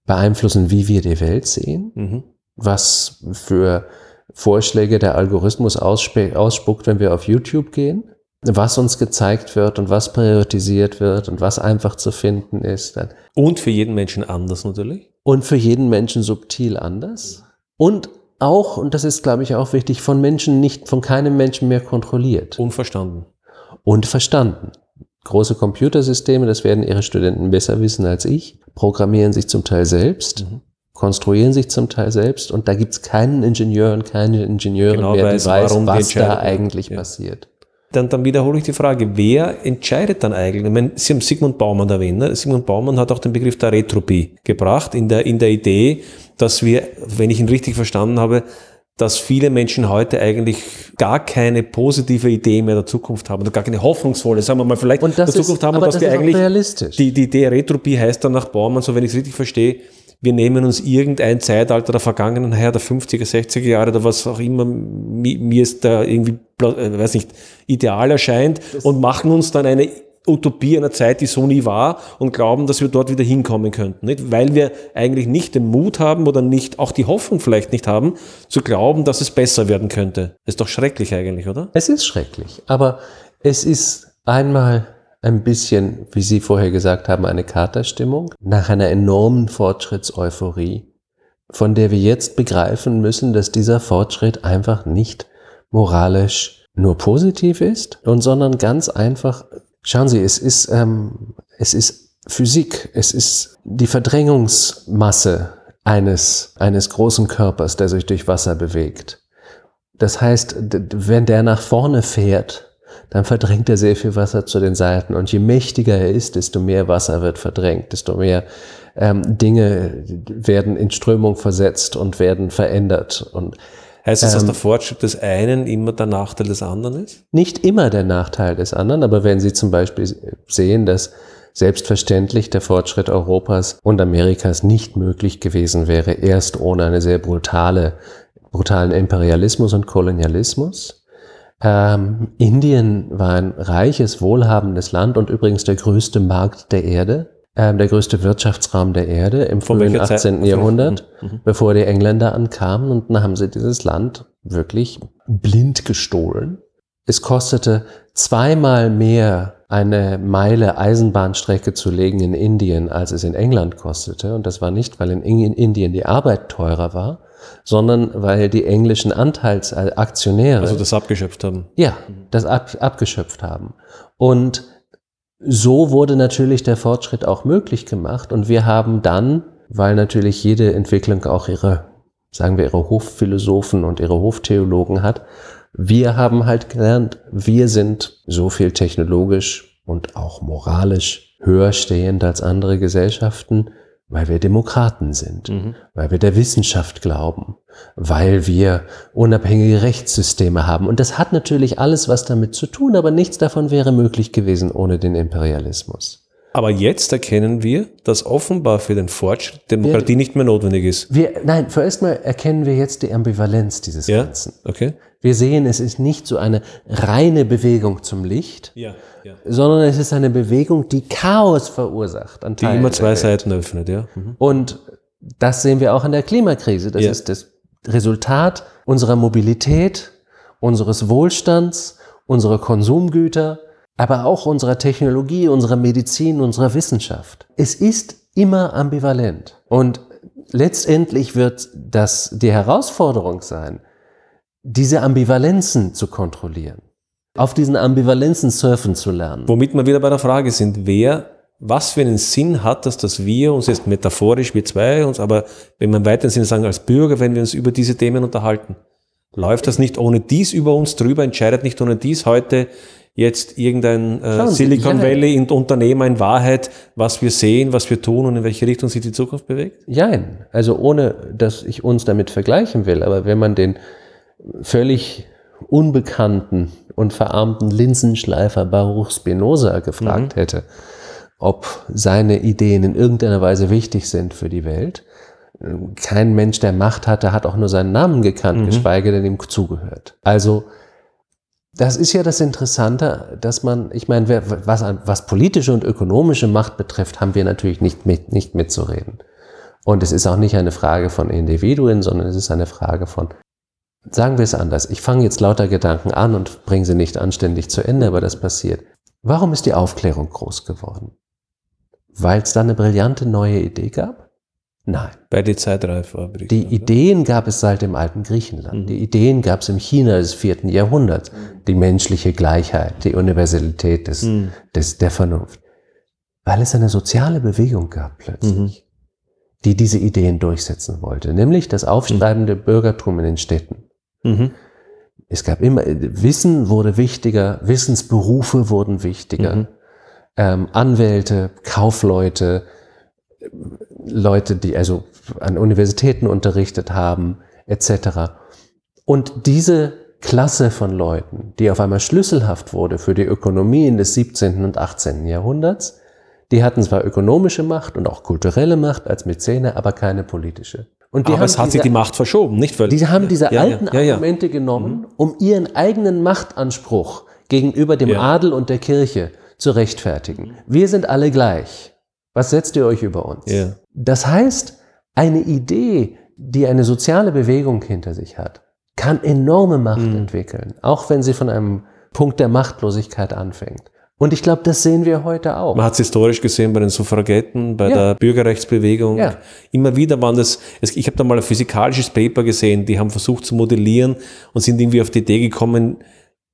beeinflussen, wie wir die Welt sehen. Was für Vorschläge der Algorithmus ausspuckt, wenn wir auf YouTube gehen, was uns gezeigt wird und was priorisiert wird und was einfach zu finden ist. Und für jeden Menschen anders natürlich. Und für jeden Menschen subtil anders. Und auch, und das ist, glaube ich, auch wichtig, von Menschen nicht, von keinem Menschen mehr kontrolliert. Unverstanden. Und verstanden. Große Computersysteme, das werden Ihre Studenten besser wissen als ich, programmieren sich zum Teil selbst, konstruieren sich zum Teil selbst, und da gibt es keinen Ingenieur und keine Ingenieurin mehr, die weiß, was da eigentlich passiert. Dann wiederhole ich die Frage, wer entscheidet dann eigentlich? Ich meine, Sie haben Sigmund Baumann erwähnt. Ne? Sigmund Baumann hat auch den Begriff der Retropie gebracht, in der Idee, dass wir, wenn ich ihn richtig verstanden habe, dass viele Menschen heute eigentlich gar keine positive Idee mehr der Zukunft haben, oder gar keine hoffnungsvolle, sagen wir mal, vielleicht der Zukunft haben, und dass wir eigentlich realistisch. Die Idee Retropie heißt dann nach Baumann, so wenn ich es richtig verstehe, wir nehmen uns irgendein Zeitalter der Vergangenheit, der 50er, 60er Jahre oder was auch immer, mir ist da irgendwie, weiß nicht, ideal erscheint, das und machen uns dann eine Utopie einer Zeit, die so nie war, und glauben, dass wir dort wieder hinkommen könnten. Nicht? Weil wir eigentlich nicht den Mut haben oder nicht auch die Hoffnung vielleicht nicht haben, zu glauben, dass es besser werden könnte. Ist doch schrecklich eigentlich, oder? Es ist schrecklich, aber es ist einmal ein bisschen, wie Sie vorher gesagt haben, eine Katerstimmung nach einer enormen Fortschrittseuphorie, von der wir jetzt begreifen müssen, dass dieser Fortschritt einfach nicht moralisch nur positiv ist, und sondern ganz einfach, schauen Sie, es ist Physik, es ist die Verdrängungsmasse eines großen Körpers, der sich durch Wasser bewegt. Das heißt, wenn der nach vorne fährt, dann verdrängt er sehr viel Wasser zu den Seiten. Und je mächtiger er ist, desto mehr Wasser wird verdrängt, desto mehr Dinge werden in Strömung versetzt und werden verändert. Und, heißt das, dass der Fortschritt des einen immer der Nachteil des anderen ist? Nicht immer der Nachteil des anderen, aber wenn Sie zum Beispiel sehen, dass selbstverständlich der Fortschritt Europas und Amerikas nicht möglich gewesen wäre, erst ohne einen sehr brutalen Imperialismus und Kolonialismus. Indien war ein reiches, wohlhabendes Land und übrigens der größte Markt der Erde, der größte Wirtschaftsraum der Erde im frühen 18. Jahrhundert, bevor die Engländer ankamen, und dann haben sie dieses Land wirklich blind gestohlen. Es kostete zweimal mehr, eine Meile Eisenbahnstrecke zu legen in Indien, als es in England kostete, und das war nicht, weil in Indien die Arbeit teurer war, sondern weil die englischen Anteilsaktionäre... Also das abgeschöpft haben. Ja, das abgeschöpft haben. Und so wurde natürlich der Fortschritt auch möglich gemacht, und wir haben dann, weil natürlich jede Entwicklung auch ihre Hofphilosophen und ihre Hoftheologen hat, wir haben halt gelernt, wir sind so viel technologisch und auch moralisch höher stehend als andere Gesellschaften, weil wir Demokraten sind, weil wir der Wissenschaft glauben, weil wir unabhängige Rechtssysteme haben. Und das hat natürlich alles was damit zu tun, aber nichts davon wäre möglich gewesen ohne den Imperialismus. Aber jetzt erkennen wir, dass offenbar für den Fortschritt Demokratie nicht mehr notwendig ist. Vorerst mal erkennen wir jetzt die Ambivalenz dieses Ganzen. Okay. Wir sehen, es ist nicht so eine reine Bewegung zum Licht, sondern es ist eine Bewegung, die Chaos verursacht. An Teilen, die immer zwei Seiten öffnet, Und das sehen wir auch in der Klimakrise. Das ist das Resultat unserer Mobilität, unseres Wohlstands, unserer Konsumgüter, aber auch unserer Technologie, unserer Medizin, unserer Wissenschaft. Es ist immer ambivalent. Und letztendlich wird das die Herausforderung sein, diese Ambivalenzen zu kontrollieren, auf diesen Ambivalenzen surfen zu lernen. Womit wir wieder bei der Frage sind, was für einen Sinn hat das, dass wir uns jetzt metaphorisch, wir zwei uns, aber wenn wir im weiteren Sinne sagen, als Bürger, wenn wir uns über diese Themen unterhalten, läuft das nicht ohne dies über uns drüber, entscheidet nicht ohne dies heute jetzt irgendein Silicon Valley in Unternehmen in Wahrheit, was wir sehen, was wir tun und in welche Richtung sich die Zukunft bewegt? Nein, also ohne, dass ich uns damit vergleichen will, aber wenn man den völlig unbekannten und verarmten Linsenschleifer Baruch Spinoza gefragt hätte, ob seine Ideen in irgendeiner Weise wichtig sind für die Welt. Kein Mensch, der Macht hatte, hat auch nur seinen Namen gekannt, geschweige denn ihm zugehört. Also das ist ja das Interessante, dass man, ich meine, was politische und ökonomische Macht betrifft, haben wir natürlich nicht mitzureden. Und es ist auch nicht eine Frage von Individuen, sondern es ist eine Frage von Sagen wir es anders. Ich fange jetzt lauter Gedanken an und bringe sie nicht anständig zu Ende, aber das passiert. Warum ist die Aufklärung groß geworden? Weil es da eine brillante neue Idee gab? Nein. Weil die Zeit reif war. Die Ideen gab es seit dem alten Griechenland. Mhm. Die Ideen gab es im China des 4. Jahrhunderts. Die menschliche Gleichheit, die Universalität der Vernunft. Weil es eine soziale Bewegung gab plötzlich, die diese Ideen durchsetzen wollte. Nämlich das aufstreibende Bürgertum in den Städten. Mhm. Es gab immer, Wissen wurde wichtiger, Wissensberufe wurden wichtiger, Anwälte, Kaufleute, Leute, die also an Universitäten unterrichtet haben, etc. Und diese Klasse von Leuten, die auf einmal schlüsselhaft wurde für die Ökonomien des 17. und 18. Jahrhunderts, die hatten zwar ökonomische Macht und auch kulturelle Macht als Mäzene, aber keine politische. Und die aber haben es hat diese, sich die Macht verschoben, nicht völlig. Die haben diese alten Argumente genommen, um ihren eigenen Machtanspruch gegenüber dem Adel und der Kirche zu rechtfertigen. Wir sind alle gleich. Was setzt ihr euch über uns? Ja. Das heißt, eine Idee, die eine soziale Bewegung hinter sich hat, kann enorme Macht entwickeln, auch wenn sie von einem Punkt der Machtlosigkeit anfängt. Und ich glaube, das sehen wir heute auch. Man hat es historisch gesehen bei den Suffragetten, bei der Bürgerrechtsbewegung. Ja. Immer wieder waren das, ich habe da mal ein physikalisches Paper gesehen, die haben versucht zu modellieren und sind irgendwie auf die Idee gekommen,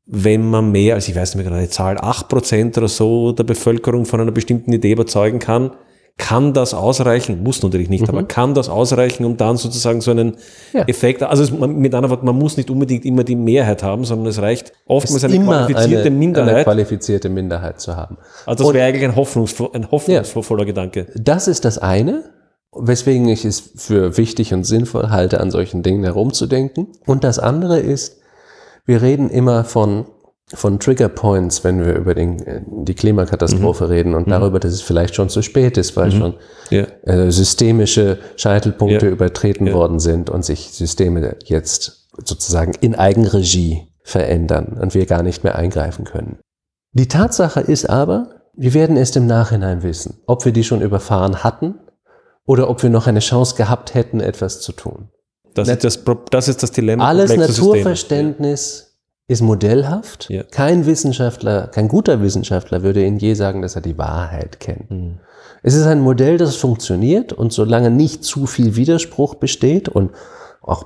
wenn man mehr, also ich weiß nicht mehr genau die Zahl, 8% oder so der Bevölkerung von einer bestimmten Idee überzeugen kann, kann das ausreichen, muss natürlich nicht, aber kann das ausreichen, um dann sozusagen so einen Effekt, also mit anderen Worten, man muss nicht unbedingt immer die Mehrheit haben, sondern es reicht oftmals eine qualifizierte Minderheit zu haben. Also das wäre eigentlich ein hoffnungsvoller Gedanke. Das ist das eine, weswegen ich es für wichtig und sinnvoll halte, an solchen Dingen herumzudenken. Und das andere ist, wir reden immer von Triggerpoints, wenn wir über die Klimakatastrophe reden und darüber, dass es vielleicht schon zu spät ist, weil schon systemische Scheitelpunkte übertreten worden sind und sich Systeme jetzt sozusagen in Eigenregie verändern und wir gar nicht mehr eingreifen können. Die Tatsache ist aber, wir werden erst im Nachhinein wissen, ob wir die schon überfahren hatten oder ob wir noch eine Chance gehabt hätten, etwas zu tun. Das ist das Dilemma. Alles Naturverständnis ist modellhaft. Ja. Kein guter Wissenschaftler würde Ihnen je sagen, dass er die Wahrheit kennt. Mhm. Es ist ein Modell, das funktioniert und solange nicht zu viel Widerspruch besteht und auch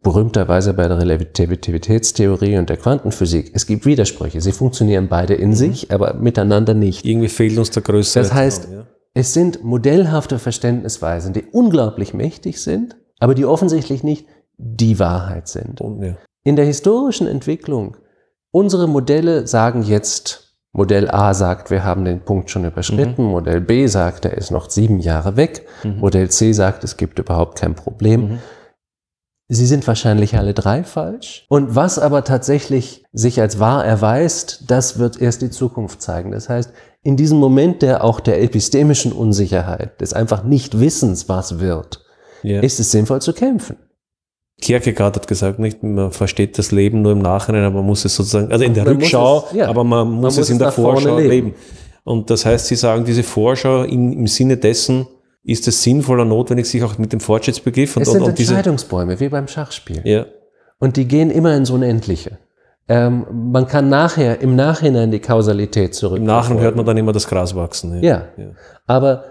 berühmterweise bei der Relativitätstheorie und der Quantenphysik, es gibt Widersprüche. Sie funktionieren beide in sich, aber miteinander nicht. Irgendwie fehlt uns der größere. Das heißt, es sind modellhafte Verständnisweisen, die unglaublich mächtig sind, aber die offensichtlich nicht die Wahrheit sind. In der historischen Entwicklung, unsere Modelle sagen jetzt, Modell A sagt, wir haben den Punkt schon überschritten, Modell B sagt, er ist noch 7 Jahre weg, Modell C sagt, es gibt überhaupt kein Problem. Sie sind wahrscheinlich alle 3 falsch. Und was aber tatsächlich sich als wahr erweist, das wird erst die Zukunft zeigen. Das heißt, in diesem Moment der epistemischen Unsicherheit, des einfach Nichtwissens, was wird, ist es sinnvoll zu kämpfen. Kierkegaard hat gesagt, nicht, man versteht das Leben nur im Nachhinein, aber man muss es sozusagen, also in der Rückschau, aber man muss es in der Vorschau leben. Und das heißt, Sie sagen, diese Vorschau im Sinne dessen, ist es sinnvoll und notwendig, sich auch mit dem Fortschrittsbegriff und diese Entscheidungsbäume, wie beim Schachspiel. Ja. Und die gehen immer ins Unendliche. Man kann im Nachhinein die Kausalität zurück. Im Nachhinein hört man dann immer das Gras wachsen. Ja. Aber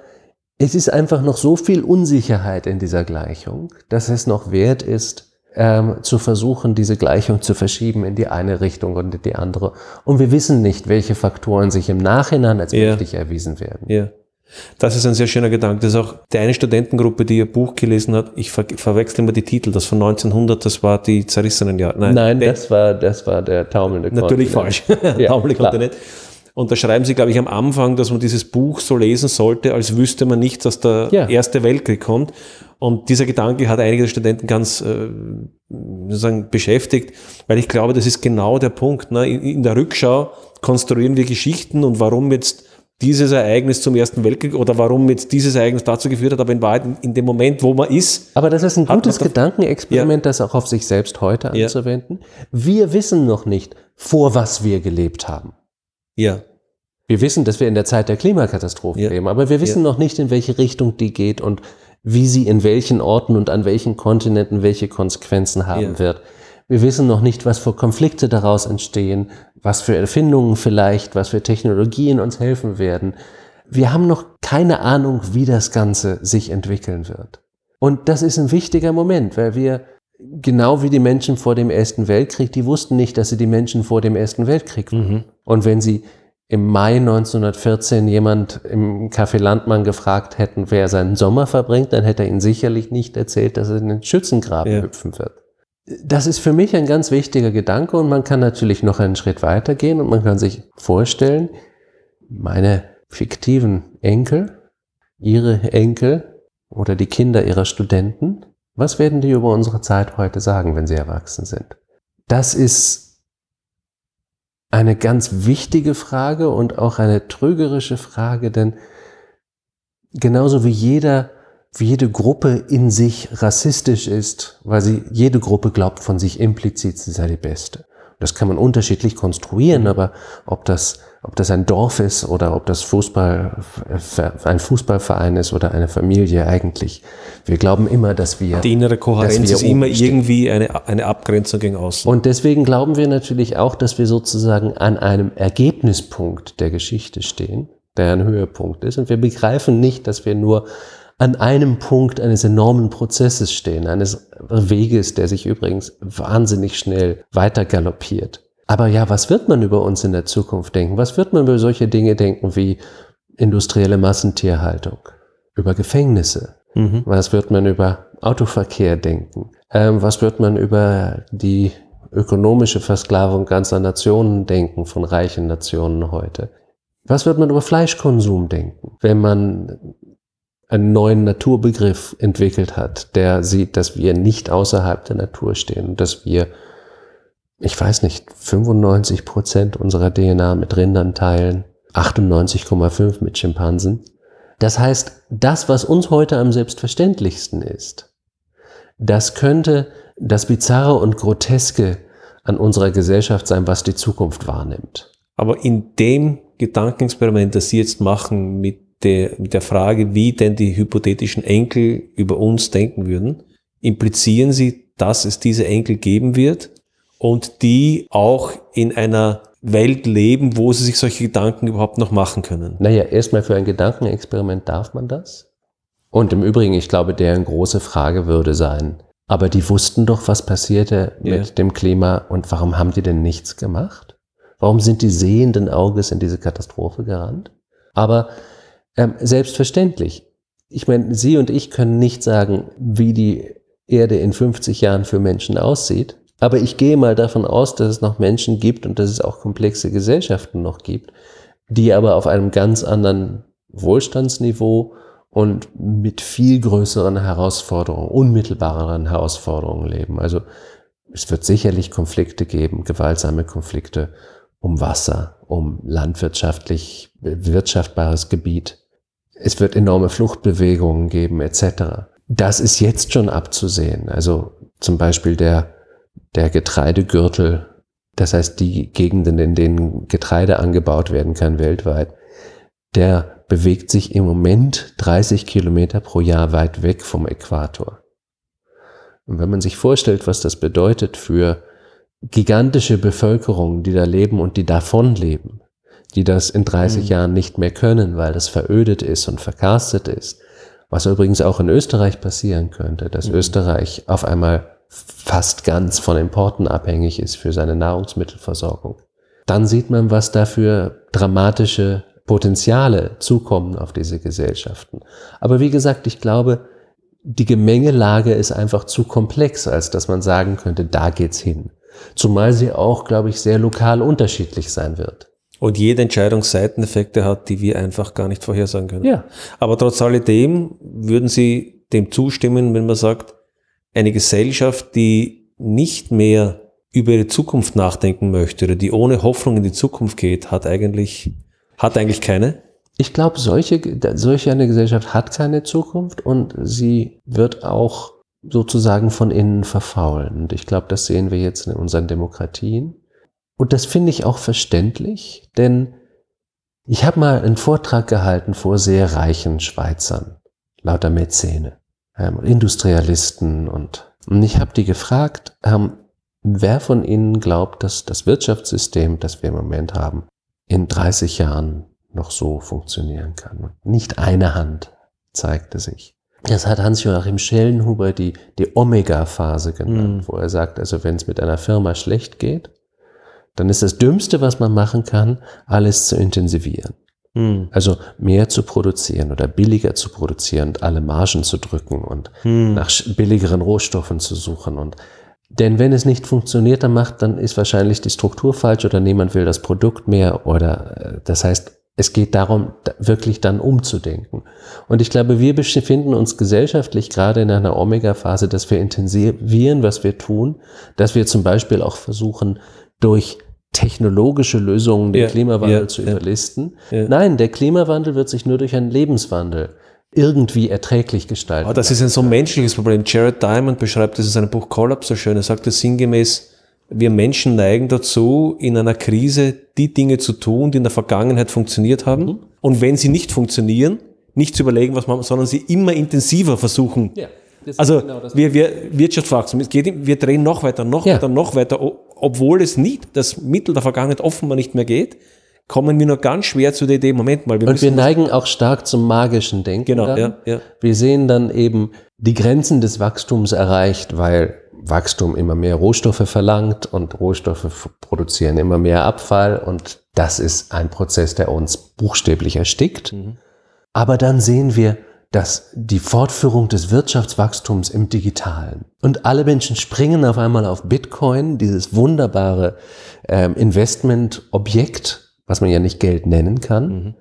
es ist einfach noch so viel Unsicherheit in dieser Gleichung, dass es noch wert ist, zu versuchen, diese Gleichung zu verschieben in die eine Richtung und in die andere. Und wir wissen nicht, welche Faktoren sich im Nachhinein als wichtig erwiesen werden. Ja. Das ist ein sehr schöner Gedanke. Das ist auch die eine Studentengruppe, die ihr Buch gelesen hat. Ich verwechsel immer die Titel. Das von 1900, das war die zerrissenen Jahre. Nein, das war der taumelnde Kontinent. Natürlich falsch. Taumelnde Kontinent. Und da schreiben Sie, glaube ich, am Anfang, dass man dieses Buch so lesen sollte, als wüsste man nicht, dass der Erste Weltkrieg kommt. Und dieser Gedanke hat einige der Studenten ganz sozusagen beschäftigt, weil ich glaube, das ist genau der Punkt. Ne? In der Rückschau konstruieren wir Geschichten und warum jetzt dieses Ereignis zum Ersten Weltkrieg oder warum jetzt dieses Ereignis dazu geführt hat, aber in Wahrheit in dem Moment, wo man ist. Aber das ist ein gutes Gedankenexperiment, das auch auf sich selbst heute anzuwenden. Wir wissen noch nicht, vor was wir gelebt haben. Ja. Wir wissen, dass wir in der Zeit der Klimakatastrophe leben, aber wir wissen noch nicht, in welche Richtung die geht und wie sie in welchen Orten und an welchen Kontinenten welche Konsequenzen haben wird. Wir wissen noch nicht, was für Konflikte daraus entstehen, was für Erfindungen vielleicht, was für Technologien uns helfen werden. Wir haben noch keine Ahnung, wie das Ganze sich entwickeln wird. Und das ist ein wichtiger Moment, weil wir, genau wie die Menschen vor dem Ersten Weltkrieg, die wussten nicht, dass sie die Menschen vor dem Ersten Weltkrieg waren. Mhm. Und wenn sie im Mai 1914 jemand im Café Landmann gefragt hätten, wer seinen Sommer verbringt, dann hätte er ihnen sicherlich nicht erzählt, dass er in den Schützengraben hüpfen wird. Das ist für mich ein ganz wichtiger Gedanke und man kann natürlich noch einen Schritt weitergehen und man kann sich vorstellen, meine fiktiven Enkel, ihre Enkel oder die Kinder ihrer Studenten, was werden die über unsere Zeit heute sagen, wenn sie erwachsen sind? Das ist eine ganz wichtige Frage und auch eine trügerische Frage, denn genauso wie jede Gruppe in sich rassistisch ist, weil jede Gruppe glaubt von sich implizit, sie sei die Beste. Das kann man unterschiedlich konstruieren, aber ob das ein Dorf ist oder ob das ein Fußballverein ist oder eine Familie eigentlich. Wir glauben immer, dass wir... Die innere Kohärenz ist immer irgendwie eine Abgrenzung gegen außen. Und deswegen glauben wir natürlich auch, dass wir sozusagen an einem Ergebnispunkt der Geschichte stehen, der ein Höhepunkt ist. Und wir begreifen nicht, dass wir nur an einem Punkt eines enormen Prozesses stehen, eines Weges, der sich übrigens wahnsinnig schnell weiter galoppiert. Aber ja, was wird man über uns in der Zukunft denken? Was wird man über solche Dinge denken wie industrielle Massentierhaltung, über Gefängnisse? Mhm. Was wird man über Autoverkehr denken? Was wird man über die ökonomische Versklavung ganzer Nationen denken, von reichen Nationen heute? Was wird man über Fleischkonsum denken, wenn man einen neuen Naturbegriff entwickelt hat, der sieht, dass wir nicht außerhalb der Natur stehen und dass wir, ich weiß nicht, 95% unserer DNA mit Rindern teilen, 98,5% mit Schimpansen. Das heißt, das, was uns heute am selbstverständlichsten ist, das könnte das Bizarre und Groteske an unserer Gesellschaft sein, was die Zukunft wahrnimmt. Aber in dem Gedankenexperiment, das Sie jetzt machen mit der Frage, wie denn die hypothetischen Enkel über uns denken würden, implizieren Sie, dass es diese Enkel geben wird und die auch in einer Welt leben, wo sie sich solche Gedanken überhaupt noch machen können? Naja, erstmal für ein Gedankenexperiment darf man das. Und im Übrigen, ich glaube, deren große Frage würde sein, aber die wussten doch, was passierte mit dem Klima und warum haben die denn nichts gemacht? Warum sind die sehenden Auges in diese Katastrophe gerannt? Aber selbstverständlich. Ich meine, Sie und ich können nicht sagen, wie die Erde in 50 Jahren für Menschen aussieht, aber ich gehe mal davon aus, dass es noch Menschen gibt und dass es auch komplexe Gesellschaften noch gibt, die aber auf einem ganz anderen Wohlstandsniveau und mit viel größeren Herausforderungen, unmittelbareren Herausforderungen leben. Also es wird sicherlich Konflikte geben, gewaltsame Konflikte um Wasser, um landwirtschaftlich bewirtschaftbares Gebiet. Es wird enorme Fluchtbewegungen geben, etc. Das ist jetzt schon abzusehen. Also zum Beispiel der Getreidegürtel, das heißt die Gegenden, in denen Getreide angebaut werden kann weltweit, der bewegt sich im Moment 30 Kilometer pro Jahr weit weg vom Äquator. Und wenn man sich vorstellt, was das bedeutet für gigantische Bevölkerungen, die da leben und die davon leben, die das in 30 Jahren nicht mehr können, weil das verödet ist und verkarstet ist, was übrigens auch in Österreich passieren könnte, dass Österreich auf einmal fast ganz von Importen abhängig ist für seine Nahrungsmittelversorgung. Dann sieht man, was da für dramatische Potenziale zukommen auf diese Gesellschaften. Aber wie gesagt, ich glaube, die Gemengelage ist einfach zu komplex, als dass man sagen könnte, da geht's hin. Zumal sie auch, glaube ich, sehr lokal unterschiedlich sein wird. Und jede Entscheidung Seiteneffekte hat, die wir einfach gar nicht vorhersagen können. Ja. Aber trotz alledem würden Sie dem zustimmen, wenn man sagt, eine Gesellschaft, die nicht mehr über ihre Zukunft nachdenken möchte oder die ohne Hoffnung in die Zukunft geht, hat eigentlich keine? Ich glaube, solche eine Gesellschaft hat keine Zukunft und sie wird auch sozusagen von innen verfaulen. Und ich glaube, das sehen wir jetzt in unseren Demokratien. Und das finde ich auch verständlich, denn ich habe mal einen Vortrag gehalten vor sehr reichen Schweizern, lauter Mäzene, Industrialisten und ich habe die gefragt, Wer von Ihnen glaubt, dass das Wirtschaftssystem, das wir im Moment haben, in 30 Jahren noch so funktionieren kann? Nicht eine Hand zeigte sich. Das hat Hans-Joachim Schellenhuber die Omega-Phase genannt, wo er sagt, also wenn es mit einer Firma schlecht geht, dann ist das Dümmste, was man machen kann, alles zu intensivieren. Also mehr zu produzieren oder billiger zu produzieren und alle Margen zu drücken und nach billigeren Rohstoffen zu suchen. Und denn wenn es nicht funktioniert, dann ist wahrscheinlich die Struktur falsch oder niemand will das Produkt mehr. Oder das heißt, es geht darum, wirklich dann umzudenken. Und ich glaube, wir befinden uns gesellschaftlich gerade in einer Omega-Phase, dass wir intensivieren, was wir tun, dass wir zum Beispiel auch versuchen, durch technologische Lösungen den Klimawandel zu überlisten. Ja. Nein, der Klimawandel wird sich nur durch einen Lebenswandel irgendwie erträglich gestalten. Das ist ein so menschliches Problem. Jared Diamond beschreibt das in seinem Buch Kollaps so schön. Er sagt das sinngemäß, wir Menschen neigen dazu, in einer Krise die Dinge zu tun, die in der Vergangenheit funktioniert haben. Mhm. Und wenn sie nicht funktionieren, nicht zu überlegen, was man, sondern sie immer intensiver versuchen. Ja. Also genau wir Wirtschaftswachstum, wir drehen noch weiter, obwohl es nicht, das Mittel der Vergangenheit offenbar nicht mehr geht, kommen wir nur ganz schwer zu der Idee, Moment mal. Und wir neigen auch stark zum magischen Denken. Genau, ja. Wir sehen dann eben die Grenzen des Wachstums erreicht, weil Wachstum immer mehr Rohstoffe verlangt und Rohstoffe produzieren immer mehr Abfall und das ist ein Prozess, der uns buchstäblich erstickt. Mhm. Aber dann sehen wir, dass die Fortführung des Wirtschaftswachstums im Digitalen. Und alle Menschen springen auf einmal auf Bitcoin, dieses wunderbare Investmentobjekt, was man ja nicht Geld nennen kann,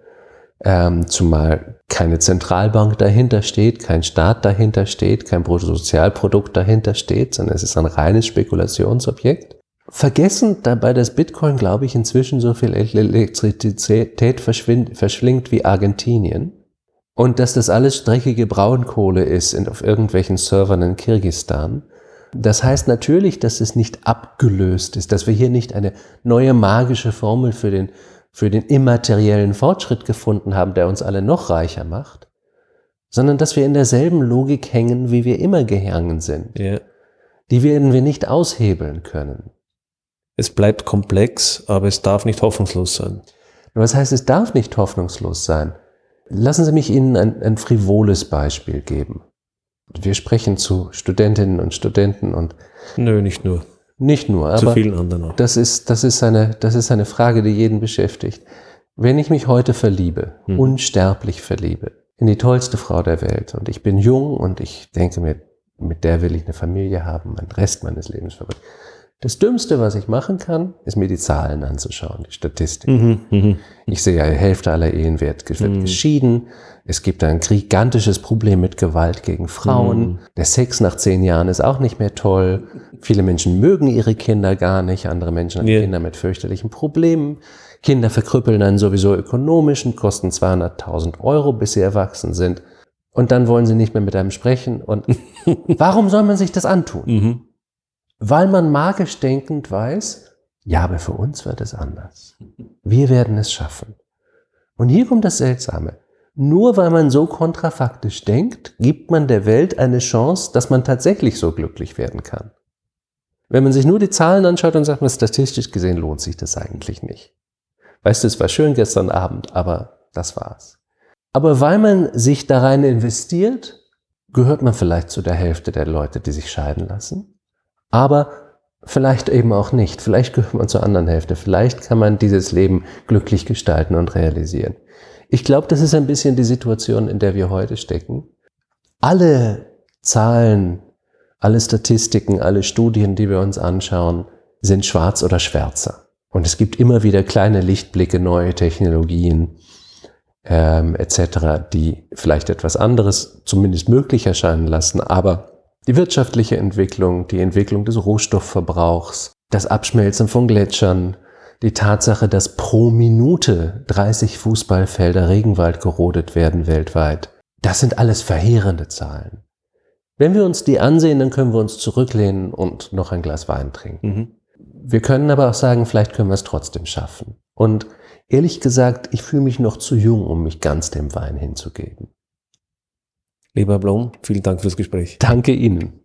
zumal keine Zentralbank dahinter steht, kein Staat dahinter steht, kein Bruttosozialprodukt dahinter steht, sondern es ist ein reines Spekulationsobjekt. Vergessen dabei, dass Bitcoin, glaube ich, inzwischen so viel Elektrizität verschlingt wie Argentinien. Und dass das alles dreckige Braunkohle ist auf irgendwelchen Servern in Kirgisistan. Das heißt natürlich, dass es nicht abgelöst ist, dass wir hier nicht eine neue magische Formel für den immateriellen Fortschritt gefunden haben, der uns alle noch reicher macht, sondern dass wir in derselben Logik hängen, wie wir immer gehangen sind. Yeah. Die werden wir nicht aushebeln können. Es bleibt komplex, aber es darf nicht hoffnungslos sein. Was heißt, es darf nicht hoffnungslos sein? Lassen Sie mich Ihnen ein frivoles Beispiel geben. Wir sprechen zu Studentinnen und Studenten und... Nö, nicht nur. Nicht nur, aber... Zu vielen anderen auch. Das ist eine Frage, die jeden beschäftigt. Wenn ich mich heute verliebe, unsterblich verliebe, in die tollste Frau der Welt und ich bin jung und ich denke mir, mit der will ich eine Familie haben, den Rest meines Lebens verbringen. Das Dümmste, was ich machen kann, ist mir die Zahlen anzuschauen, die Statistiken. Ich sehe ja, die Hälfte aller Ehen wird geschieden. Es gibt ein gigantisches Problem mit Gewalt gegen Frauen. Der Sex nach 10 Jahren ist auch nicht mehr toll. Viele Menschen mögen ihre Kinder gar nicht. Andere Menschen haben Kinder mit fürchterlichen Problemen. Kinder verkrüppeln dann sowieso ökonomisch und kosten 200.000 €, bis sie erwachsen sind. Und dann wollen sie nicht mehr mit einem sprechen. Und warum soll man sich das antun? Weil man magisch denkend weiß, ja, aber für uns wird es anders. Wir werden es schaffen. Und hier kommt das Seltsame. Nur weil man so kontrafaktisch denkt, gibt man der Welt eine Chance, dass man tatsächlich so glücklich werden kann. Wenn man sich nur die Zahlen anschaut und sagt, man statistisch gesehen lohnt sich das eigentlich nicht. Weißt du, es war schön gestern Abend, aber das war's. Aber weil man sich da rein investiert, gehört man vielleicht zu der Hälfte der Leute, die sich scheiden lassen. Aber vielleicht eben auch nicht. Vielleicht gehört man zur anderen Hälfte. Vielleicht kann man dieses Leben glücklich gestalten und realisieren. Ich glaube, das ist ein bisschen die Situation, in der wir heute stecken. Alle Zahlen, alle Statistiken, alle Studien, die wir uns anschauen, sind schwarz oder schwärzer. Und es gibt immer wieder kleine Lichtblicke, neue Technologien etc., die vielleicht etwas anderes zumindest möglich erscheinen lassen, aber die wirtschaftliche Entwicklung, die Entwicklung des Rohstoffverbrauchs, das Abschmelzen von Gletschern, die Tatsache, dass pro Minute 30 Fußballfelder Regenwald gerodet werden weltweit, das sind alles verheerende Zahlen. Wenn wir uns die ansehen, dann können wir uns zurücklehnen und noch ein Glas Wein trinken. Wir können aber auch sagen, vielleicht können wir es trotzdem schaffen. Und ehrlich gesagt, ich fühle mich noch zu jung, um mich ganz dem Wein hinzugeben. Lieber Blom, vielen Dank fürs Gespräch. Danke Ihnen.